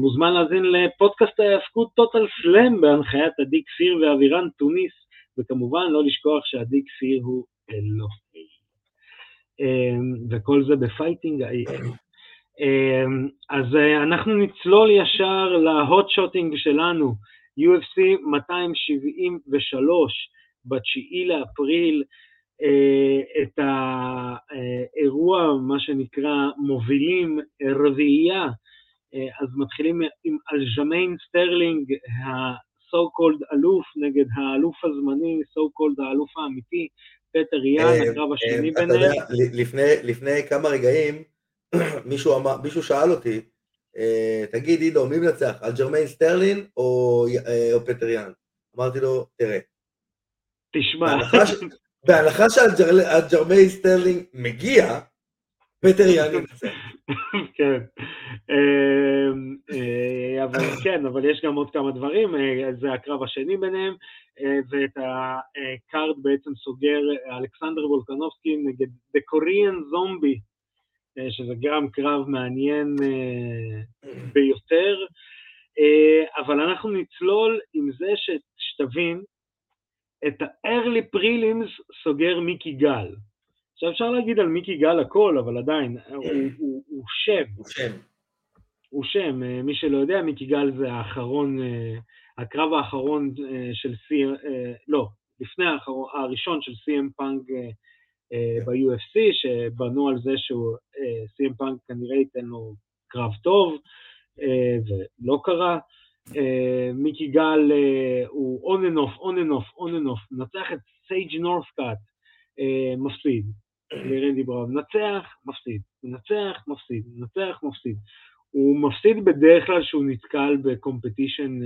מוזמן להזין לפודקאסט ההיאבקות טוטל סלאם בהנחיית עדי כפיר ואבירן טוניס, וכמובן לא לשכוח שעדי כפיר הוא אלופי. וכל זה בפייטינג איי אם. אז אנחנו נצלול ישר להוט שוטינג שלנו, יו אף סי מאתיים שבעים ושלוש, בתשיעי לאפריל, את האירוע, מה שנקרא, מובילים רביעייה, אז מתחילים עם אלג'מיין סטרלינג, ה-so-called אלוף, נגד האלוף הזמני, so-called האלוף האמיתי, פטר יאן, הקרב השני ביניהם. לפני כמה רגעים, מישהו אמר, מישהו שאל אותי, תגיד אידו, מי מנצח, אלג'מיין סטרלינג או פטר יאן? אמרתי לו, תראה. תשמע. בהלכה שאלג'מיין סטרלינג מגיע, פטר יאן ינצח. כן. אבל כן, אבל יש גם עוד כמה דברים, זה הקרב השני ביניהם, ואת הקארד בעצם סוגר אלכסנדר וולקנובסקי נגד The Korean Zombie, שזה גם קרב מעניין ביותר, אבל אנחנו נצלול עם זה שתבין, את ה-early prelims סוגר מיקי גל. עכשיו אפשר להגיד על מיקי גל הכל, אבל עדיין, הוא שם. הוא שם, מי שלא יודע, מיקי גל זה האחרון, הקרב האחרון של סי אם, לא, לפני הראשון של סי אם פאנק, ב-יו אף סי, שבנו על זה שהוא, סי אם פאנק כנראה ייתן לו קרב טוב, ולא קרה. מיקי גל הוא on and off, on and off, on and off, נצח את סייג' נורפקאט, מפסיד, לרנדי ברם, נצח, מפסיד, נצח, מפסיד, נצח, מפסיד. הוא מפסיד בדרך כלל שהוא נתקל בקומפטישן,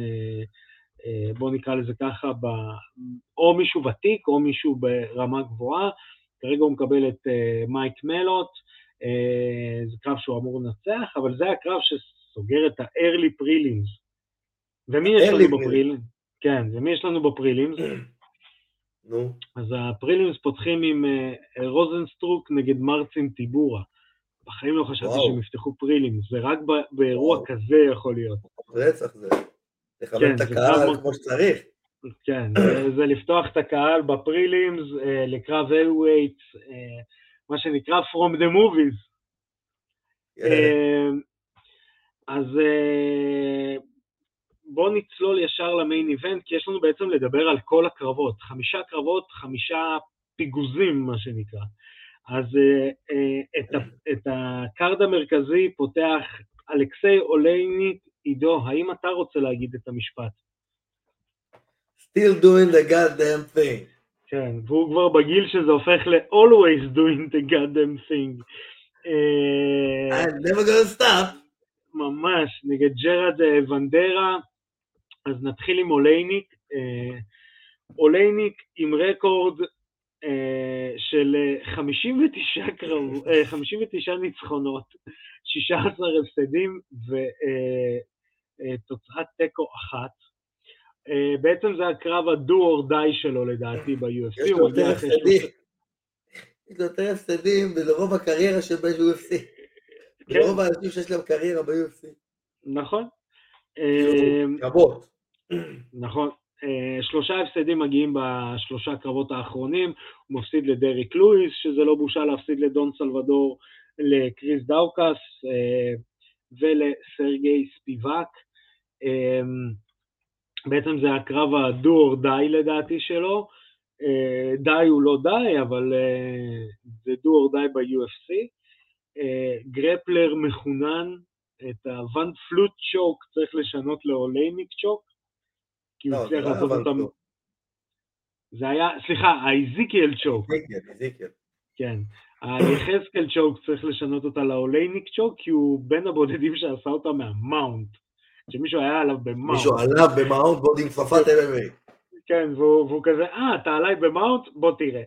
בוא נקרא לזה ככה, או מישהו ותיק, או מישהו ברמה גבוהה, כרגע הוא מקבל את מייק מלוט, זה קרב שהוא אמור לנצח, אבל זה הקרב שסוגר את ה-early prelims. ומי יש לנו בפרילימס? כן, ומי יש לנו בפרילימס? נו. אז הפרילימס פותחים עם רוזנסטרוק נגד מרצין טיבורה. בחיים לא חשבתי שהם יפתחו פרילימס, זה רק באירוע כזה יכול להיות. רצח זה, לחמם את הקהל כמו שצריך. כן, זה לפתוח את הקהל בפרילימס, לקרב הלווייט, מה שנקרא From the Movies. אז בואו נצלול ישר למיין איבנט, כי יש לנו בעצם לדבר על כל הקרבות, חמישה קרבות, חמישה פיגוזים, מה שנקרא. אז את הקארד המרכזי פותח אלכסיי אולייניק. עידו, האם אתה רוצה להגיד את המשפט? Still doing the goddamn thing. כן, והוא כבר בגיל שזה הופך ל-always doing the goddamn thing. I'm never gonna stop. ממש, נגד ג'רד ונדרה. אז נתחיל עם אולייניק, אולייניק עם רקורד של חמישים ותשע ניצחונות, שישה עשר הפסדים ותוצאת תיקו אחת, בעצם זה הקרב הדו-אור די שלו לדעתי ב-יו אף סי. יש לו יותר הפסדים, יש לו יותר הפסדים ברוב הקריירה של ב-יו אף סי, ברוב האנשים שיש להם קריירה ב-יו אף סי. נכון. קרבות. נכון, שלושה הפסדים מגיעים בשלושה הקרבות האחרונים, הוא מפסיד לדריק לואיס, שזה לא בושה להפסיד לדון סלבדור, לקריס דאוקס ולסרגי ספיבק. בעצם זה הקרב הדור די לדעתי שלו, די הוא לא די, אבל זה דור די ב-יו אף סי, גרפלר מכונן, את הוונד פלוט צ'וק צריך לשנות לאולייניק צ'וק, כי הוא צריך לעשות אותם, זה היה, סליחה, האיזיקיאל צ'וק, כן, היחזקאל צ'וק צריך לשנות אותה לאולייניק צ'וק, כי הוא בין הבודדים שעשה אותה מהמאונט, שמישהו היה עליו במאונט, מישהו עליו במאונט בוד עם כפפת M M A, כן, והוא כזה, אה, אתה עליי במאונט, בוא תראה.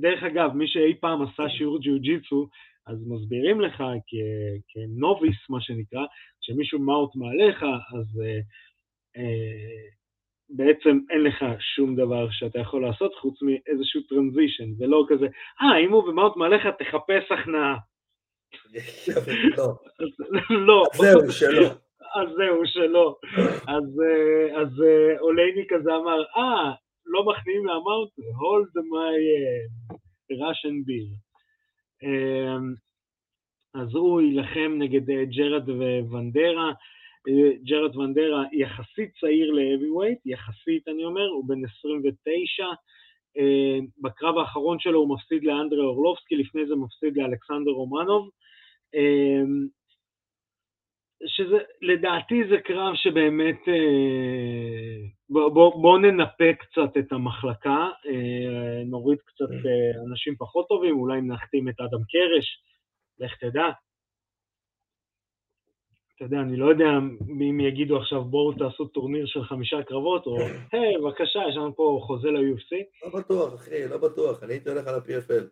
דרך אגב, מי שאי פעם עשה שיעור ג'יוג'יצו, אז מסבירים לך כנוביס, מה שנקרא, שמישהו מאוט מעליך, אז בעצם אין לך שום דבר שאתה יכול לעשות, חוץ מאיזשהו טרנזישן, זה לא כזה, אה, אם הוא במאוט מעליך, תחפש הכנעה. לא. זהו, שלא. אז זהו, שלא. אז אולייניק כזה אמר, אה, לא מכניעים מהמאוט, hold my Russian beer. אז הוא יילחם נגד ג'רד וונדרה, ג'רד וונדרה יחסית צעיר ל-heavyweight, יחסית אני אומר, הוא בן עשרים ותשע, בקרב האחרון שלו הוא מפסיד לאנדרי אורלובסקי, לפני זה מפסיד לאלכסנדר רומנוב, שזה, לדעתי זה קרב שבאמת, בואו ננפה קצת את המחלקה, נוריד קצת אנשים פחות טובים, אולי נחתים את אדם קרש, לך תדע. אתה יודע, אני לא יודע אם יגידו עכשיו, בואו תעשו טורניר של חמישה קרבות, או, היי, בבקשה, יש לנו פה חוזה ל-יו אף סי. לא בטוח, אחי, לא בטוח, אני הייתי הולך על ה-פי אף אל.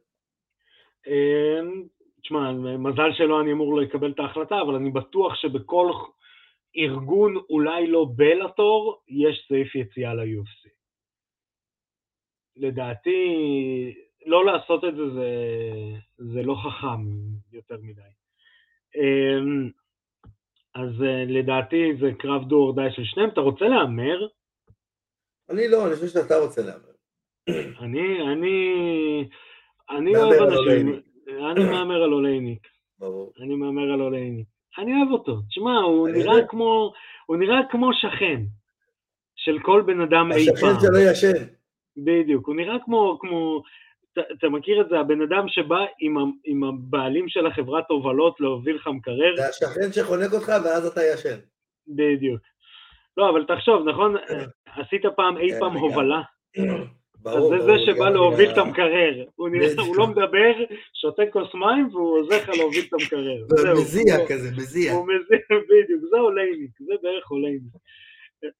תשמע, מזל שלא אני אמור לקבל את ההחלטה, אבל אני בטוח שבכל ארגון, אולי לא בלטור, יש סעיף יציאה ל-יו אף סי. לדעתי, לא לעשות את זה, זה, זה לא חכם יותר מדי. אז לדעתי, זה קרב דור די של שניהם. אתה רוצה לאמר? אני לא, אני חושב שאתה רוצה לאמר. אני, אני, אני אוהב אנשים... אני מאמר על אולייניק. ברור. אני מאמר על אולייניק. אני אוהב אותו. תשמע, הוא נראה כמו, הוא נראה כמו שכן של כל בן אדם אי פעם. השכן שלא ישן. בדיוק. הוא נראה כמו, כמו, אתה מכיר את זה, הבן אדם שבא עם הבעלים של החברת הובלות להוביל לך מקרר. זה השכן שחונק אותך ואז אתה ישן. בדיוק. לא, אבל תחשוב, נכון? עשית פעם אי פעם הובלה. אז זה זה שבא להוביל את המקרר, הוא לא מדבר, שותה כוס מים והוא עוזר לך להוביל את המקרר. זה מזיע כזה, מזיע. הוא מזיע בדיוק, זה אולייניק, זה בערך אולייניק.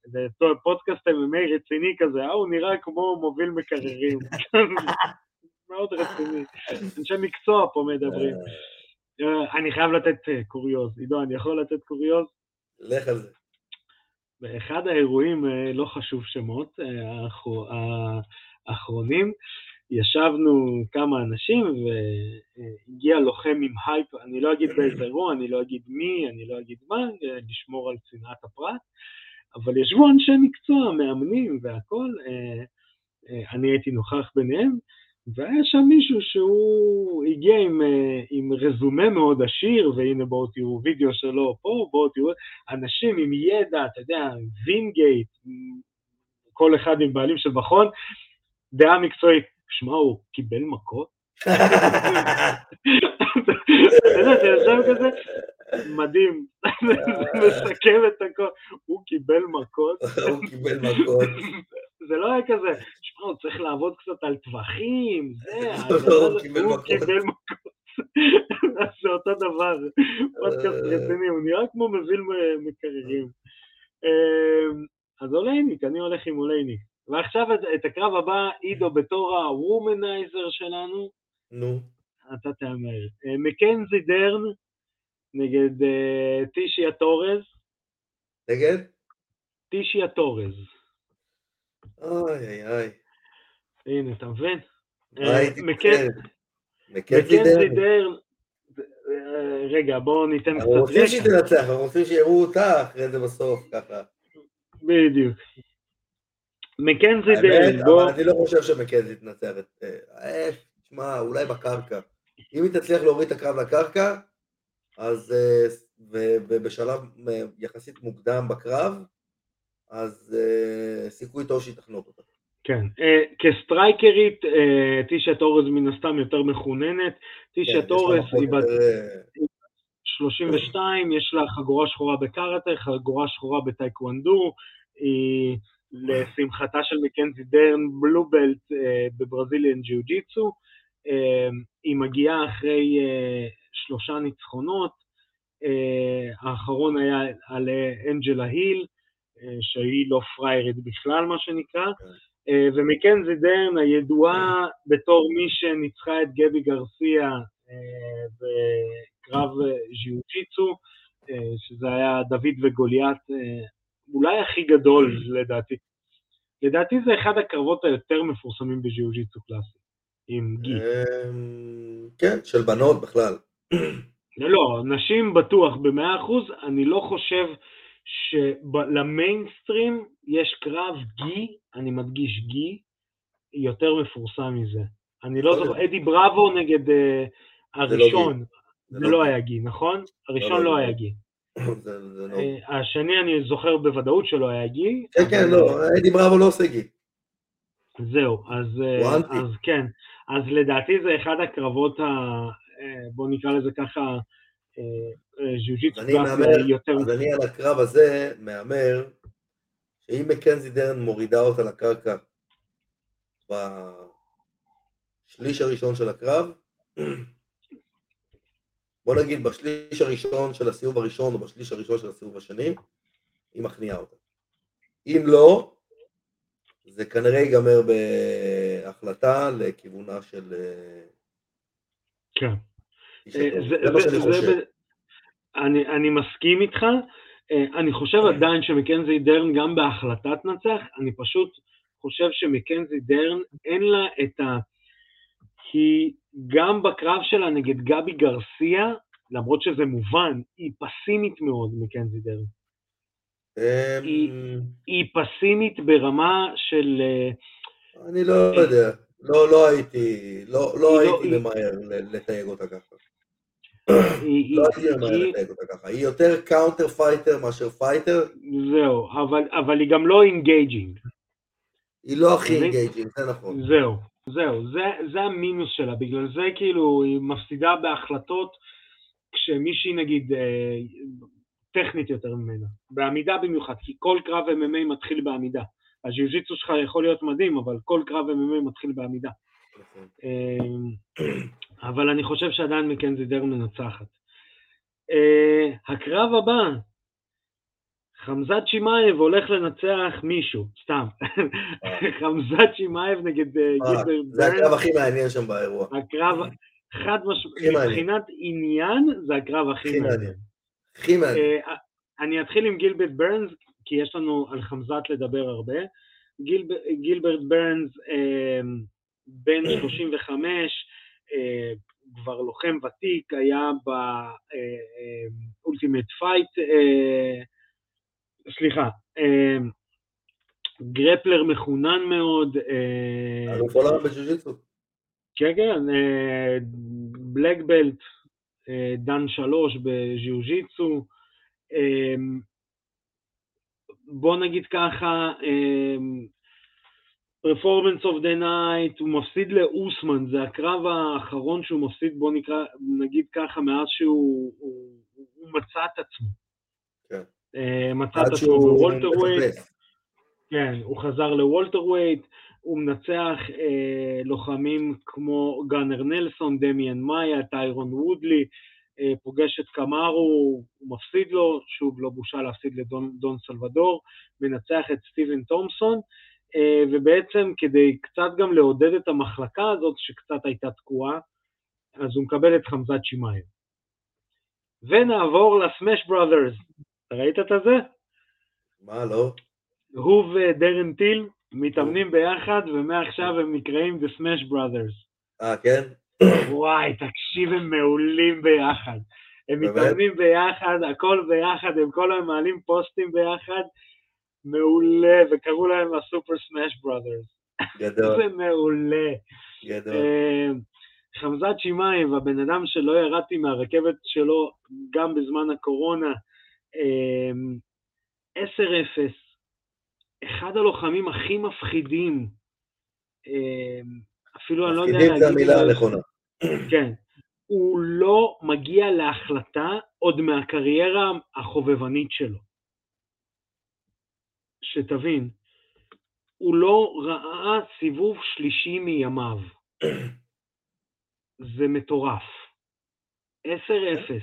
זה פודקאסט M M A רציני כזה, הוא נראה כמו מוביל מקררים, מאוד רציני. אנשי מקצוע פה מדברים. אני חייב לתת קוריוז, עידו, אני יכול לתת קוריוז? לך על זה. באחד האירועים, לא חשוב שמות, האחרונים, ישבנו כמה אנשים והגיע לוחם עם הייפ, אני לא אגיד באיזה אירוע, אני לא אגיד מי, אני לא אגיד מה, לשמור על צנעת הפרט, אבל ישבו אנשי מקצוע, מאמנים והכל, אני הייתי נוכח ביניהם, והיה שם מישהו שהוא הגיע עם, עם רזומה מאוד עשיר, והנה בואו תראו וידאו שלו פה, בואו תראו אנשים עם ידע, אתה יודע, וינגייט, כל אחד עם בעלים של מכון, דעה מקצועית, שמע, הוא קיבל מכות? אתה יושב כזה? מדהים, מסכם את הכל, הוא קיבל מכות. הוא קיבל מכות. זה לא היה כזה, שמעו, צריך לעבוד קצת על טווחים, זה, הוא קיבל מכות. זה אותו דבר, פודקאסט רציני, הוא נראה כמו מוביל מקררים. אז אולייניק, אני הולך עם אולייניק. ועכשיו את הקרב הבא, אידו בתור הוומנייזר שלנו. נו. אתה תאמר. מקנזי דרן, נגד טישיה טורז. נגד? טישיה טורז. אוי, אוי, אוי. הנה, אתה מבין? מקנזי דרן. רגע, בואו ניתן קצת רקע. רוצים שהיא תנצח, רוצים שיראו אותה אחרי זה בסוף, ככה. בדיוק. מקנזי דרן, בוא... אבל אני לא חושב שמקנזי תנצח את... אה, תשמע, אולי בקרקע. אם היא תצליח להוריד את הקרב לקרקע, אז בשלב יחסית מוקדם בקרב, אז סיכוי טוב שהיא תחנוק אותה. כן, כסטרייקרית, טישיה טורס מן הסתם יותר מכוננת, טישיה טורס היא בת שלושים ושתיים, יש לה חגורה שחורה בקראטה, חגורה שחורה בטייקוונדו, היא לשמחתה של מקנזי דרן בלובלט בברזיליאן ג'יוג'יצו, היא מגיעה אחרי שלושה ניצחונות, האחרון היה על אנג'לה היל, שהיא לא פריירית בכלל מה שנקרא, ומקנזי דרן הידועה בתור מי שניצחה את גבי גרסיה בקרב ז'יוג'יצו, שזה היה דוד וגוליית, אולי הכי גדול לדעתי. לדעתי זה אחד הקרבות היותר מפורסמים בז'יוג'יצו קלאסי, עם גיל. כן, של בנות בכלל. לא, נשים בטוח ב-מאה אחוז, אני לא חושב... שלמיינסטרים יש קרב גי, אני מדגיש גי, יותר מפורסם מזה. אני לא זוכר, אדי בראבו נגד הראשון, זה לא היה גי, נכון? הראשון לא היה גי. השני אני זוכר בוודאות שלא היה גי. כן, כן, לא, אדי בראבו לא עושה גי. זהו, אז כן, אז לדעתי זה אחד הקרבות, בוא נקרא לזה ככה, ז'יוג'יצו קלאסי יותר. אז אני על הקרב הזה מאמר שאם מקנזי דרן מורידה אותה לקרקע בשליש הראשון של הקרב, בוא נגיד בשליש הראשון של הסיבוב הראשון או בשליש הראשון של הסיבוב השני, היא מכניעה אותה. אם לא, זה כנראה ייגמר בהחלטה לכיוונה של... כן. אני מסכים איתך, אני חושב עדיין שמקנזי דרן גם בהחלטה תנצח, אני פשוט חושב שמקנזי דרן אין לה את ה... כי גם בקרב שלה נגד גבי גרסיה, למרות שזה מובן, היא פסימית מאוד מקנזי דרן. היא פסימית ברמה של... אני לא יודע, לא הייתי, לא הייתי ממהר לתייג אותה ככה. לא הייתי ממהר לתייג אותה ככה, היא יותר קאונטר פייטר מאשר פייטר. זהו, אבל היא גם לא אינגייג'ינג. היא לא הכי אינגייג'ינג, זה נכון. זהו, זהו, זה המינוס שלה, בגלל זה כאילו היא מפסידה בהחלטות, כשמישהי נגיד טכנית יותר ממנה, בעמידה במיוחד, כי כל קרב M M A מתחיל בעמידה. הג'יוג'יצו שלך יכול להיות מדהים, אבל כל קרב M M A מתחיל בעמידה. אבל אני חושב שעדיין מקנזי דרן מנצחת. הקרב הבא, חמזת צ'ימאייב הולך לנצח מישהו, סתם. חמזת צ'ימאייב נגד גילברט ברנס. זה הקרב הכי מעניין שם באירוע. הקרב, חד משמעית, מבחינת עניין, זה הקרב הכי מעניין. הכי מעניין. אני אתחיל עם גילברט ברנס, כי יש לנו על חמזת לדבר הרבה. גיל, גילברט ברנס, אה, בן שלושים וחמש, אה, כבר לוחם ותיק, היה באולטימט פייט, אה, סליחה, אה, גרפלר מכונן מאוד. אה, אלוף עולם בג'יוג'יצו. כן, כן, אה, בלק בלט, אה, דן שלוש בג'יוג'יצו, אה, בוא נגיד ככה, Performance of the Night, הוא מפסיד לאוסמן, זה הקרב האחרון שהוא מפסיד, בוא נקרא, נגיד ככה, מאז שהוא הוא, הוא מצא את עצמו. כן. מצא את עצמו בוולטרווייט. כן, הוא חזר לוולטרווייט, הוא מנצח אה, לוחמים כמו גאנר נלסון, דמיאן מאיה, טיירון וודלי, פוגש את קמארו, הוא מפסיד לו, שוב לא בושה להפסיד לדון סלבדור, מנצח את סטיבן תומסון, ובעצם כדי קצת גם לעודד את המחלקה הזאת שקצת הייתה תקועה, אז הוא מקבל את חמזת צ'ימאייב. ונעבור לסמש בראדרס, ראית את זה? מה לא? הוא ודרן טיל מתאמנים ביחד, ומעכשיו הם נקראים The Smash Brothers. אה כן? וואי, תקשיב, הם מעולים ביחד, הם מתאמנים ביחד, הכל ביחד, הם כל היום מעלים פוסטים ביחד, מעולה, וקראו להם הסופר סמאש בראדרס. גדול. זה מעולה. גדול. חמזת צ'ימאייב, הבן אדם שלא ירדתי מהרכבת שלו גם בזמן הקורונה, עשר אפס, אחד הלוחמים הכי מפחידים, אפילו אני לא יודע להגיד... מפחידים זה המילה הנכונה. כן. הוא לא מגיע להחלטה עוד מהקריירה החובבנית שלו. שתבין, הוא לא ראה סיבוב שלישי מימיו. זה מטורף. עשר אפס,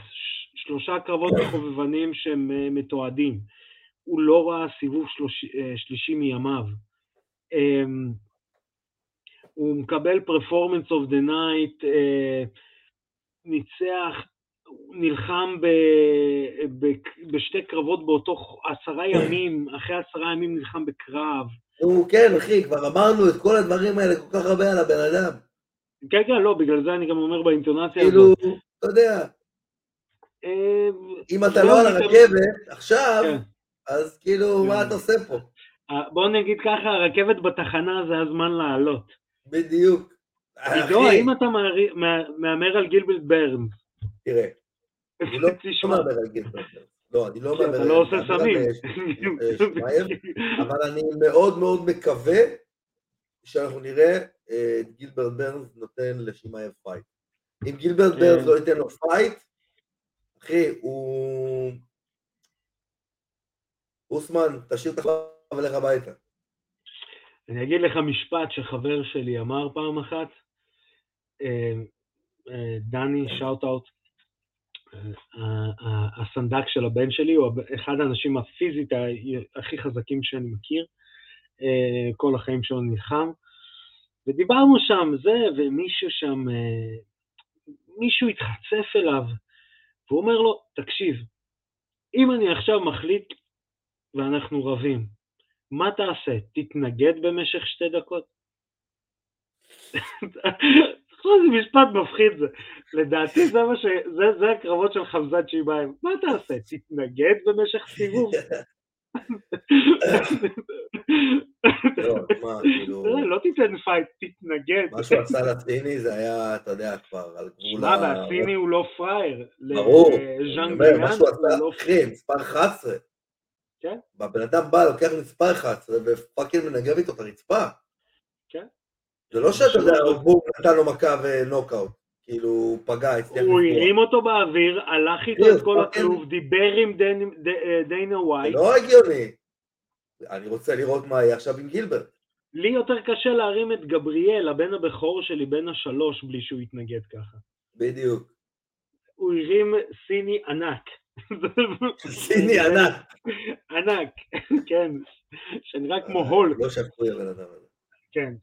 שלושה קרבות החובבנים שהם מתועדים. הוא לא ראה סיבוב שלישי מימיו. הוא מקבל performance of the night, ניצח, נלחם ב, ב, בשתי קרבות באותו עשרה ימים, אחרי עשרה ימים נלחם בקרב. הוא כן, אחי, כבר אמרנו את כל הדברים האלה כל כך הרבה על הבן אדם. כן, כן, לא, בגלל זה אני גם אומר באינטונציה הזאת. כאילו, אתה יודע, אם אתה לא על הרכבת עכשיו, אז כאילו, מה אתה עושה פה? בואו נגיד ככה, הרכבת בתחנה זה הזמן לעלות. בדיוק. עידו, האם אתה מאמר על גילברט ברנס? תראה, אני לא מאמר על גילברט ברנס. לא, אני לא מאמר על גילברט ברנס. אתה לא עושה סמים. אבל אני מאוד מאוד מקווה שאנחנו נראה את גילברט ברנס נותן לשימאייב פייט. אם גילברט ברנס לא ייתן לו פייט, אחי, הוא... אוסמן, תשאיר את החלב ולך הביתה. אני אגיד לך משפט שחבר שלי אמר פעם אחת, דני, שאוט-אוט, הסנדק של הבן שלי, הוא אחד האנשים הפיזית הכי חזקים שאני מכיר, כל החיים שלו נלחם, ודיברנו שם זה, ומישהו שם, מישהו התחצף אליו, והוא אומר לו, תקשיב, אם אני עכשיו מחליט, ואנחנו רבים, מה תעשה? תתנגד במשך שתי דקות? זה משפט מפחיד זה. לדעתי זה הקרבות של חמזת צ'ימאייב. מה תעשה? תתנגד במשך סיבוב? לא תיתן פייט, תתנגד. מה שהוא עשה לסיני זה היה, אתה יודע כבר, על גבולה... מה, והסיני הוא לא פרייר. ברור. מה שהוא עשה, אחי, מספר אחת עשרה. כן. והבן אדם בא, לוקח מספר אחת עשרה, ופאקינג מנגב איתו את הרצפה. כן. זה לא שאתה יודע, הוא נתן לו מכה ונוקאוט. כאילו, הוא פגע, הצליח... הוא הרים אותו באוויר, הלך איתו את כל הכלוב, דיבר עם דיינה ווייט. זה לא הגיוני. אני רוצה לראות מה היה עכשיו עם גילברט. לי יותר קשה להרים את גבריאל, הבן הבכור שלי, בן השלוש, בלי שהוא יתנגד ככה. בדיוק. הוא הרים סיני ענק. סיני ענק. ענק, כן. שנראה כמו הולק. לא שקוי על אדם הזה. כן,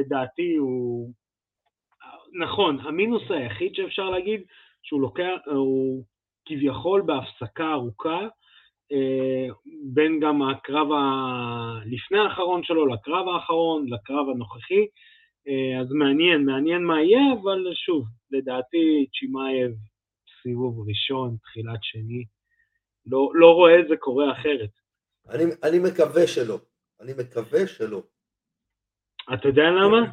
לדעתי הוא... נכון, המינוס היחיד שאפשר להגיד, שהוא לוקח, הוא כביכול בהפסקה ארוכה, בין גם הקרב לפני האחרון שלו, לקרב האחרון, לקרב הנוכחי, אז מעניין, מעניין מה יהיה, אבל שוב, לדעתי צ'ימאייב, סיבוב ראשון, תחילת שני, לא, לא רואה את זה קורה אחרת. אני, אני מקווה שלא, אני מקווה שלא. אתה יודע למה?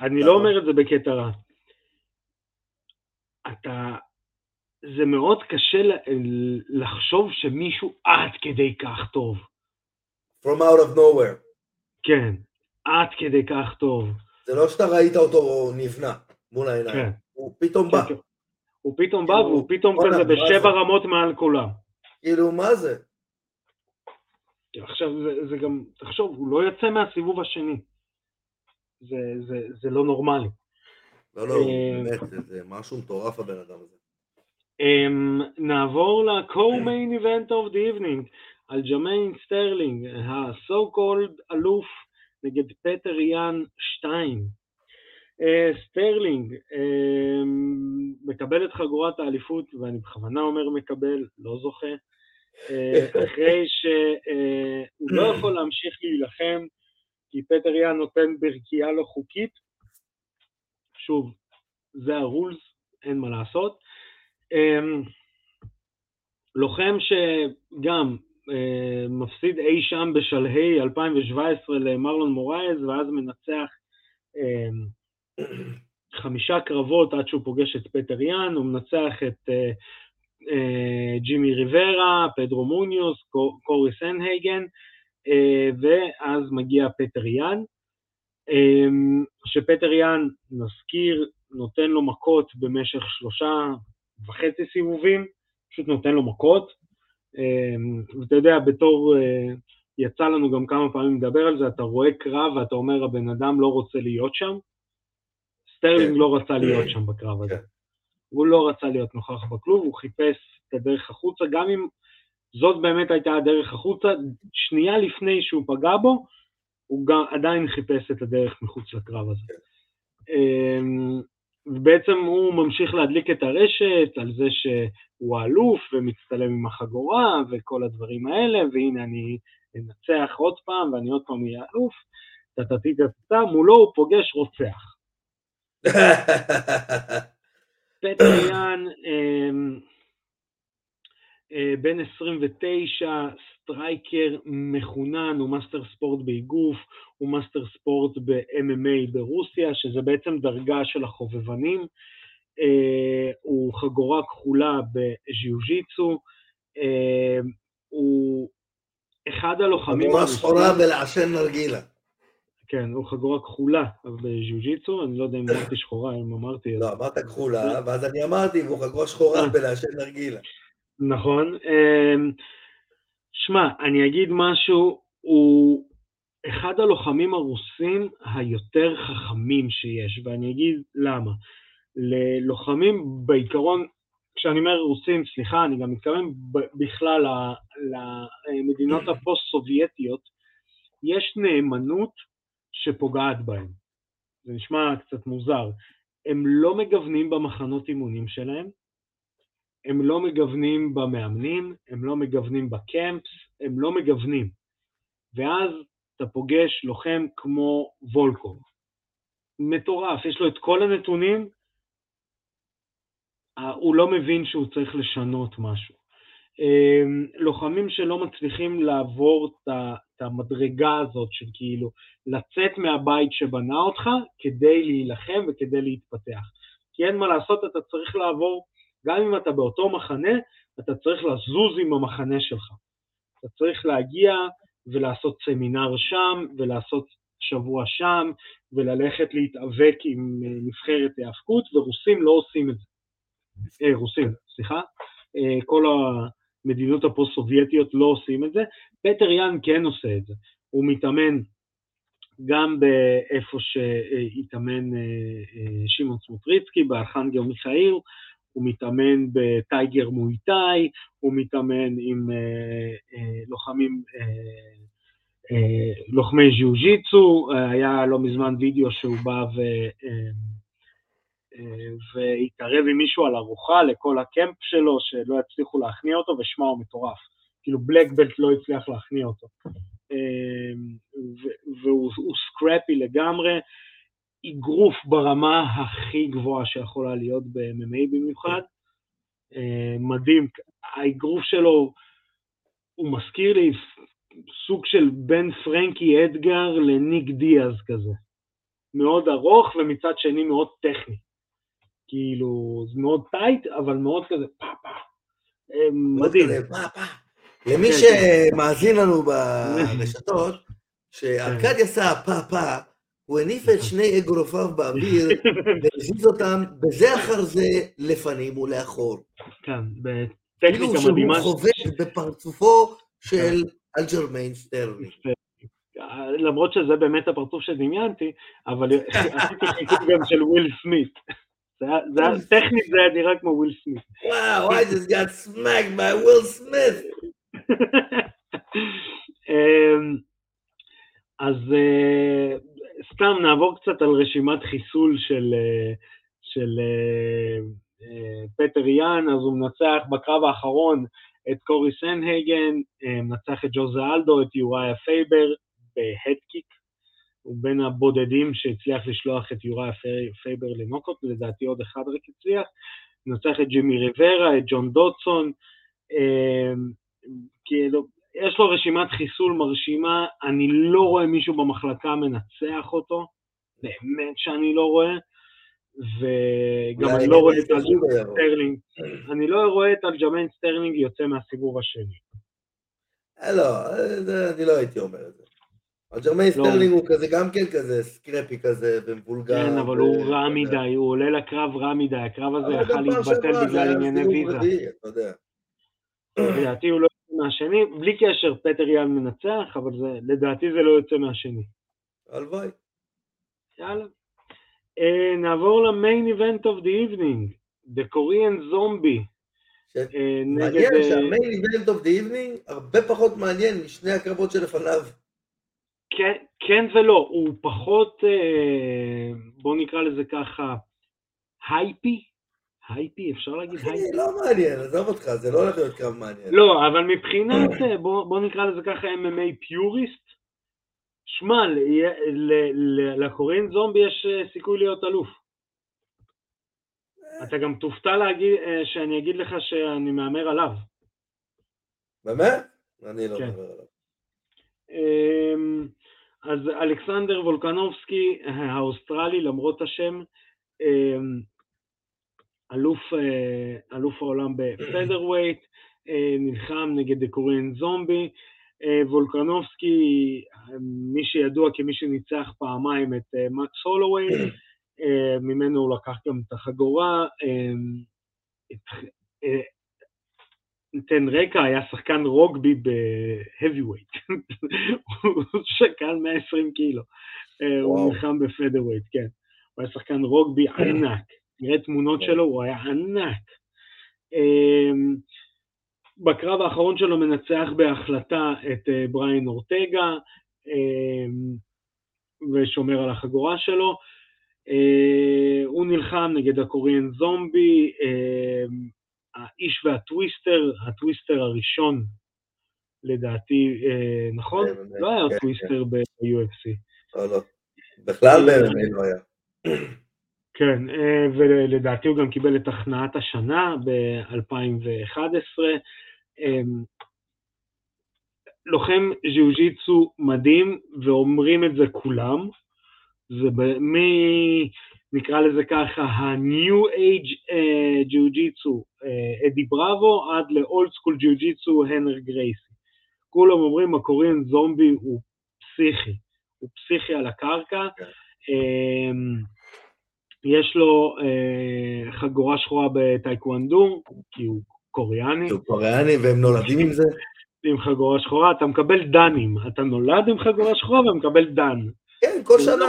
אני לא אומר את זה בקטע רע. אתה, זה מאוד קשה לחשוב שמישהו עד כדי כך טוב. From out of nowhere. כן, עד כדי כך טוב. זה לא שאתה ראית אותו או נבנה מול העיניים, הוא פתאום בא. הוא פתאום בא והוא פתאום כזה בשבע רמות מעל כולם. כאילו, מה זה? עכשיו, זה גם, תחשוב, הוא לא יצא מהסיבוב השני. זה, זה, זה לא נורמלי. לא, לא, באמת, זה משהו מטורף הבן אדם הזה. נעבור ל-co-main event of the evening, אלג'מיין סטרלינג, ה-so-called אלוף נגד פטר יאן שתיים. סטרלינג מקבל את חגורת האליפות, ואני בכוונה אומר מקבל, לא זוכה, אחרי שהוא לא יכול להמשיך להילחם, כי פטר יאן נותן ברקיעה לא חוקית, שוב, זה הרולס, אין מה לעשות. לוחם שגם מפסיד אי שם בשלהי אלפיים שבע עשרה למרלון מורייז, ואז מנצח חמישה קרבות עד שהוא פוגש את פטר יאן, הוא מנצח את ג'ימי ריברה, פדרו מוניוס, קורי סנהגן, ואז מגיע פטר יאן, שפטר יאן, נזכיר, נותן לו מכות במשך שלושה וחצי סיבובים, פשוט נותן לו מכות, ואתה יודע, בתור, יצא לנו גם כמה פעמים לדבר על זה, אתה רואה קרב ואתה אומר, הבן אדם לא רוצה להיות שם, סטרלינג לא רצה להיות שם בקרב הזה, הוא לא רצה להיות נוכח בכלוב, הוא חיפש את הדרך החוצה, גם אם זאת באמת הייתה הדרך החוצה, שנייה לפני שהוא פגע בו, הוא גם עדיין חיפש את הדרך מחוץ לקרב הזה. ובעצם הוא ממשיך להדליק את הרשת על זה שהוא אלוף ומצטלם עם החגורה וכל הדברים האלה, והנה אני אנצח עוד פעם ואני עוד פעם יהיה אלוף, תתתתתתת, מולו הוא פוגש רוצח. פטר יאן, בן עשרים ותשע, סטרייקר מכונן, הוא מאסטר ספורט באיגוף, הוא מאסטר ספורט ב-אם אם איי ברוסיה, שזה בעצם דרגה של החובבנים, הוא חגורה כחולה בז'יוג'יצו, הוא אחד הלוחמים... הוא מסחורה ולעשן נרגילה. כן, הוא חגורה כחולה בז'יוג'יצו, אני לא יודע אם אמרתי שחורה, אם אמרתי... לא, אמרת כחולה, ואז אני אמרתי, הוא חגורה שחורה ולעשן נרגילה. נכון, שמע, אני אגיד משהו, הוא אחד הלוחמים הרוסים היותר חכמים שיש, ואני אגיד למה, ללוחמים בעיקרון, כשאני אומר רוסים, סליחה, אני גם מתכוון בכלל למדינות הפוסט-סובייטיות, יש נאמנות שפוגעת בהם, זה נשמע קצת מוזר, הם לא מגוונים במחנות אימונים שלהם, הם לא מגוונים במאמנים, הם לא מגוונים בקמפס, הם לא מגוונים. ואז אתה פוגש לוחם כמו וולקוב. מטורף, יש לו את כל הנתונים, הוא לא מבין שהוא צריך לשנות משהו. לוחמים שלא מצליחים לעבור את המדרגה הזאת של כאילו, לצאת מהבית שבנה אותך כדי להילחם וכדי להתפתח. כי אין מה לעשות, אתה צריך לעבור, גם אם אתה באותו מחנה, אתה צריך לזוז עם המחנה שלך. אתה צריך להגיע ולעשות סמינר שם, ולעשות שבוע שם, וללכת להתאבק עם נבחרת ההאבקות, ורוסים לא עושים את זה. אה, רוסים, סליחה. אה, כל המדינות הפוסט-סובייטיות לא עושים את זה. פטר יאן כן עושה את זה. הוא מתאמן גם באיפה שהתאמן אה, אה, שימון סמוטריצקי, בארחנגל מיכאיל, הוא מתאמן בטייגר מויטאי, הוא מתאמן עם אה, אה, לוחמים, אה, אה, לוחמי ז'יוג'יצו, היה לא מזמן וידאו שהוא בא ו, אה, אה, והתערב עם מישהו על ארוחה לכל הקמפ שלו, שלא הצליחו להכניע אותו, ושמה הוא מטורף, כאילו בלקבלט לא הצליח להכניע אותו, אה, ו, והוא סקרפי לגמרי, איגרוף ברמה הכי גבוהה שיכולה להיות ב-אם אם איי במיוחד, מדהים, האיגרוף שלו, הוא מזכיר לי סוג של בין פרנקי אדגר לניק דיאז כזה, מאוד ארוך ומצד שני מאוד טכני, כאילו זה מאוד טייט אבל מאוד כזה פאפה, מדהים. למי שמאזין לנו ברשתות, שארקדיה עשה פאפה, הוא הניף את שני אגרופיו באוויר, והזיז אותם בזה אחר זה לפנים ולאחור. כן, בטכניקה מדהימה. שהוא חובט בפרצופו של אלג'רמיין סטרלינג. למרות שזה באמת הפרצוף שדמיינתי, אבל עשיתי חיקוי גם של וויל סמית. טכנית זה היה נראה כמו וויל סמית. וואו, I just got smacked by Will Smith. אז... סתם נעבור קצת על רשימת חיסול של, של פטר יאן, אז הוא מנצח בקרב האחרון את קורי סנהגן, מנצח את ג'וזה אלדו, את יוראיה פייבר בהדקיק, הוא בין הבודדים שהצליח לשלוח את יוראיה פייבר לנוקות, לדעתי עוד אחד רק הצליח, מנצח את ג'ימי ריברה, את ג'ון דוטסון, כאילו, יש לו רשימת חיסול מרשימה, אני לא רואה מישהו במחלקה מנצח אותו, באמת שאני לא רואה, וגם אני לא רואה את אלג'מיין סטרלינג, אני לא רואה את אלג'מיין סטרלינג יוצא מהסיבוב השני. לא, אני לא הייתי אומר את זה. אלג'מיין סטרלינג הוא כזה גם כן כזה סקרפי כזה ומבולגר. כן, אבל הוא רע מדי, הוא עולה לקרב רע מדי, הקרב הזה יכל להתבטל בגלל ענייני ויזה. לדעתי הוא לא יוצא מהשני, בלי קשר פטר יאן מנצח, אבל לדעתי זה לא יוצא מהשני. הלוואי. יאללה. נעבור למיין איבנט אוף די איבנינג, The Korean Zombie. מעניין שהמיין איבנט אוף די איבנינג הרבה פחות מעניין משני הקרבות שלפניו. כן ולא, הוא פחות, בוא נקרא לזה ככה, הייפי. הייפי, אפשר להגיד הייפי? לא מעניין, עזוב אותך, זה לא הולך להיות קרב מעניין. לא, אבל מבחינת, בוא נקרא לזה ככה אם אם איי פיוריסט, שמע, לקוריאן זומבי יש סיכוי להיות אלוף. אתה גם תופתע להגיד, שאני אגיד לך שאני מאמר עליו. באמת? אני לא מאמר עליו. אז אלכסנדר וולקנובסקי, האוסטרלי, למרות השם, אלוף העולם בפדרווייט, נלחם נגד הקוריאן זומבי, וולקנובסקי, מי שידוע כמי שניצח פעמיים את מקס הולווי, ממנו הוא לקח גם את החגורה, נתן רקע, היה שחקן רוגבי בהביווייט, הוא שקל מאה ועשרים קילו, הוא נלחם בפדרווייט, כן, הוא היה שחקן רוגבי ענק, נראה תמונות שלו, הוא היה ענק, בקרב האחרון שלו מנצח בהחלטה את בריין אורטגה, ושומר על החגורה שלו, הוא נלחם נגד הקוריאן זומבי, האיש והטוויסטר, הטוויסטר הראשון, לדעתי, נכון? לא היה טוויסטר ב-יו אף סי. לא, לא, בכלל באמת לא היה. כן, ולדעתי הוא גם קיבל את הכנעת השנה ב-אלפיים ואחת עשרה, לוחם ז'יוג'יצו מדהים, ואומרים את זה כולם, זה במי, נקרא לזה ככה, ה-New Age ג'יוג'יצו, אדי בראבו, עד ל-Old School ג'יוג'יצו, הנר גרייסי. כולם אומרים, הקוריאן זומבי הוא פסיכי, הוא פסיכי על הקרקע, יש לו חגורה שחורה בטייקוונדו, כי הוא קוריאני. הוא קוריאני והם נולדים עם זה? עם חגורה שחורה, אתה מקבל דנים, אתה נולד עם חגורה שחורה ומקבל דן. כן, כל שנה,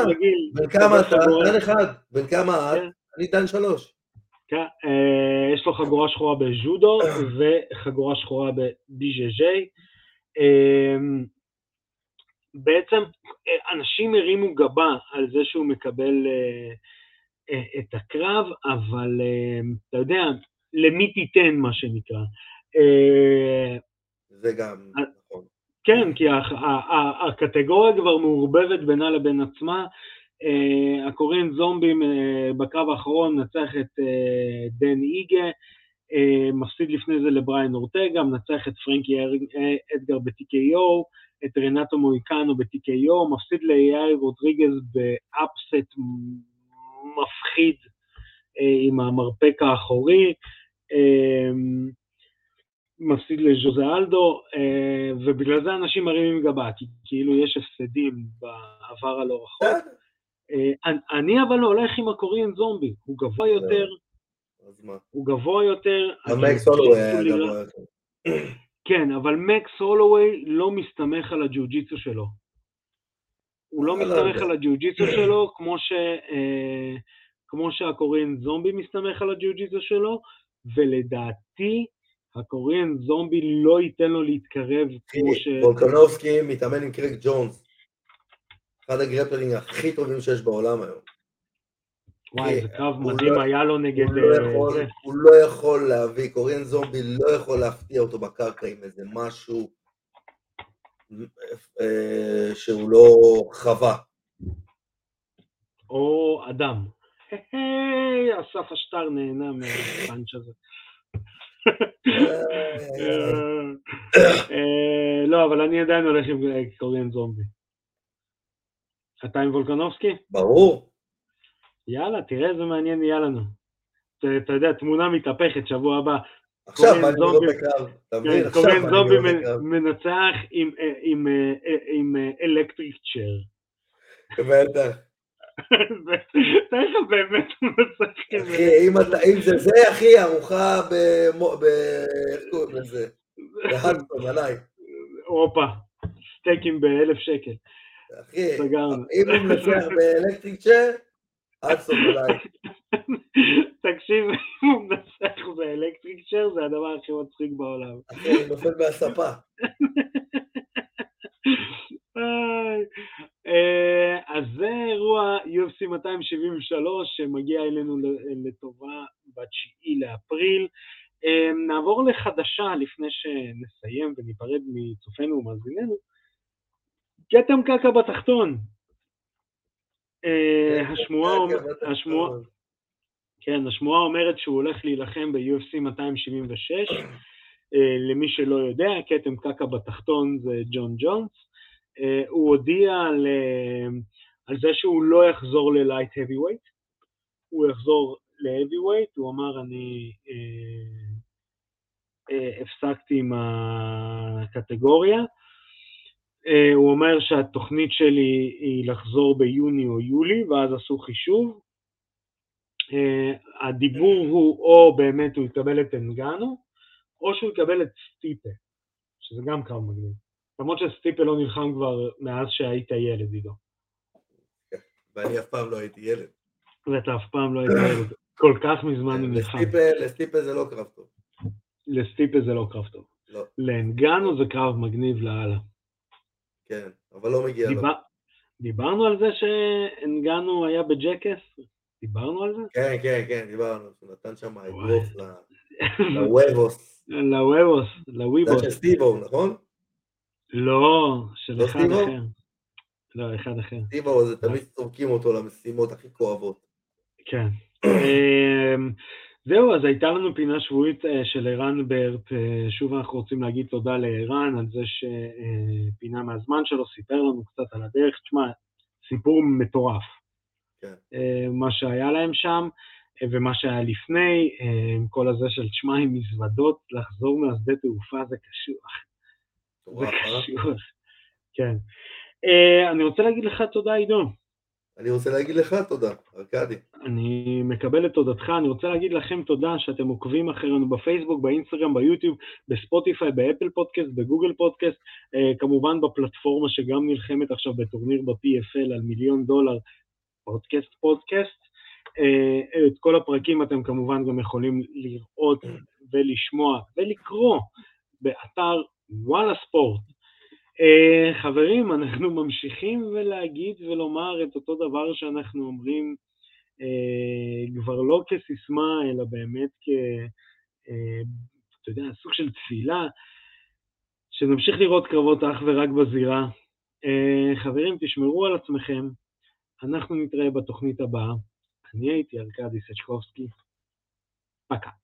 בין כמה אתה, דן אחד, בין כמה את, אני דן שלוש. כן, יש לו חגורה שחורה בג'ודו וחגורה שחורה בבי-ג'י-ג'י. בעצם אנשים הרימו גבה על זה שהוא מקבל את הקרב, אבל אתה יודע, למי תיתן מה שנקרא. זה גם נכון. כן, כי הקטגוריה כבר מעורבבת בינה לבין עצמה, הקוריאן זומבי בקרב האחרון מנצח את דן איגה, מפסיד לפני זה לבריין אורטגה, מנצח את פרנקי אדגר ב-טי קיי או, את רנטו מויקאנו ב-טי קיי או, מפסיד ליאיר רודריגז באפסט מפחיד עם המרפק האחורי, מפסיד לז'וזה אלדו, ובגלל זה אנשים מרימים גבה, כי כאילו יש הפסדים בעבר הלא רחוק. אני אבל הולך עם הקוריאן זומבי, הוא גבוה יותר, הוא גבוה יותר. המקס הולווי היה גבוה יותר. כן, אבל מקס הולווי לא מסתמך על הג'יוג'יצו שלו. הוא לא מסתמך על הג'יוג'יצו שלו, כמו שהקוריאן זומבי מסתמך על הג'יוג'יצו שלו, ולדעתי, הקוריאן זומבי לא ייתן לו להתקרב כמו ש... וולקנובסקי מתאמן עם קרק ג'ונס, אחד הגרפלינג הכי טובים שיש בעולם היום. וואי, זה קרב מדהים היה לו נגד... הוא לא יכול להביא, קוריאן זומבי לא יכול להפתיע אותו בקרקע עם איזה משהו שהוא לא חווה. או אדם. היי, אסף השטר נהנה מהפאנץ' הזה. לא, אבל אני עדיין הולך עם קוריאן זומבי. אתה עם וולקנובסקי? ברור. יאללה, תראה איזה מעניין יהיה לנו. אתה יודע, תמונה מתהפכת שבוע הבא. עכשיו אני לא בקרב, תבין, עכשיו אני לא בקרב. קוריאן זומבי מנצח עם אלקטריק צ'ר. בטח. תכף באמת מצחק עם זה. אם זה זה, אחי, ארוחה בארגון הזה. בהלטון, עליי. אופה, סטייקים באלף שקל. אחי, אם הוא מנצח באלקטריק צ'ר, עד סוף עליי. תקשיב, אם הוא מנצח באלקטריק צ'ר, זה הדבר הכי מצחיק בעולם. אחי, נופל מהספה. אז זה אירוע יו אף סי מאתיים שבעים ושלוש שמגיע אלינו לטובה בתשיעי לאפריל. נעבור לחדשה לפני שנסיים וניפרד מצופנו ומאזיננו. כתם קקה בתחתון. השמועה אומרת שהוא הולך להילחם ב-יו אף סי מאתיים שבעים ושש. למי שלא יודע, כתם קקה בתחתון זה ג'ון ג'ונס. Uh, הוא הודיע על, uh, על זה שהוא לא יחזור ללייט האביווייט, הוא יחזור להאביווייט, הוא אמר אני uh, uh, הפסקתי עם הקטגוריה, uh, הוא אומר שהתוכנית שלי היא לחזור ביוני או יולי, ואז עשו חישוב, uh, הדיבור הוא או באמת הוא יקבל את אנגאנו, או שהוא יקבל את סטיפה, שזה גם קרב מגניב. למרות שסטיפה לא נלחם כבר מאז שהיית ילד, עידו. ואני אף פעם לא הייתי ילד. ואתה אף פעם לא הייתי ילד. כל כך מזמן נלחם. לסטיפה זה לא קרב טוב. לסטיפה זה לא קרב טוב. לא. לאנגאנו זה קרב מגניב לאללה. כן, אבל לא מגיע לו. דיברנו על זה שאנגאנו היה בג'קס? דיברנו על זה? כן, כן, כן, דיברנו. הוא נתן שם אגרוף לוויבוס. לוויבוס, לוויבוס. זה שסטיבו, נכון? לא, של אחד אחר. לא, אחד אחר. סטיבו, זה תמיד צורקים אותו למשימות הכי כואבות. כן. זהו, אז הייתה לנו פינה שבועית של אירן ברט. שוב אנחנו רוצים להגיד תודה לאירן על זה שפינה מהזמן שלו, סיפר לנו קצת על הדרך. תשמע, סיפור מטורף. מה שהיה להם שם, ומה שהיה לפני, כל הזה של תשמע עם מזוודות, לחזור מהשדה תעופה זה קשוח. זה קשור, כן. אני רוצה להגיד לך תודה, עידו. אני רוצה להגיד לך תודה, ארקדי. אני מקבל את תודתך, אני רוצה להגיד לכם תודה שאתם עוקבים אחרינו בפייסבוק, באינסטגרם, ביוטיוב, בספוטיפיי, באפל פודקאסט, בגוגל פודקאסט, כמובן בפלטפורמה שגם נלחמת עכשיו בטורניר ב-פי אף אל על מיליון דולר, פודקאסט פודקאסט. את כל הפרקים אתם כמובן גם יכולים לראות ולשמוע ולקרוא באתר וואלה ספורט. Uh, חברים, אנחנו ממשיכים ולהגיד ולומר את אותו דבר שאנחנו אומרים, uh, כבר לא כסיסמה, אלא באמת כ... Uh, אתה יודע, סוג של תפילה, שנמשיך לראות קרבות אך ורק בזירה. Uh, חברים, תשמרו על עצמכם, אנחנו נתראה בתוכנית הבאה. אני הייתי ארקדי סצ'קובסקי. פקה.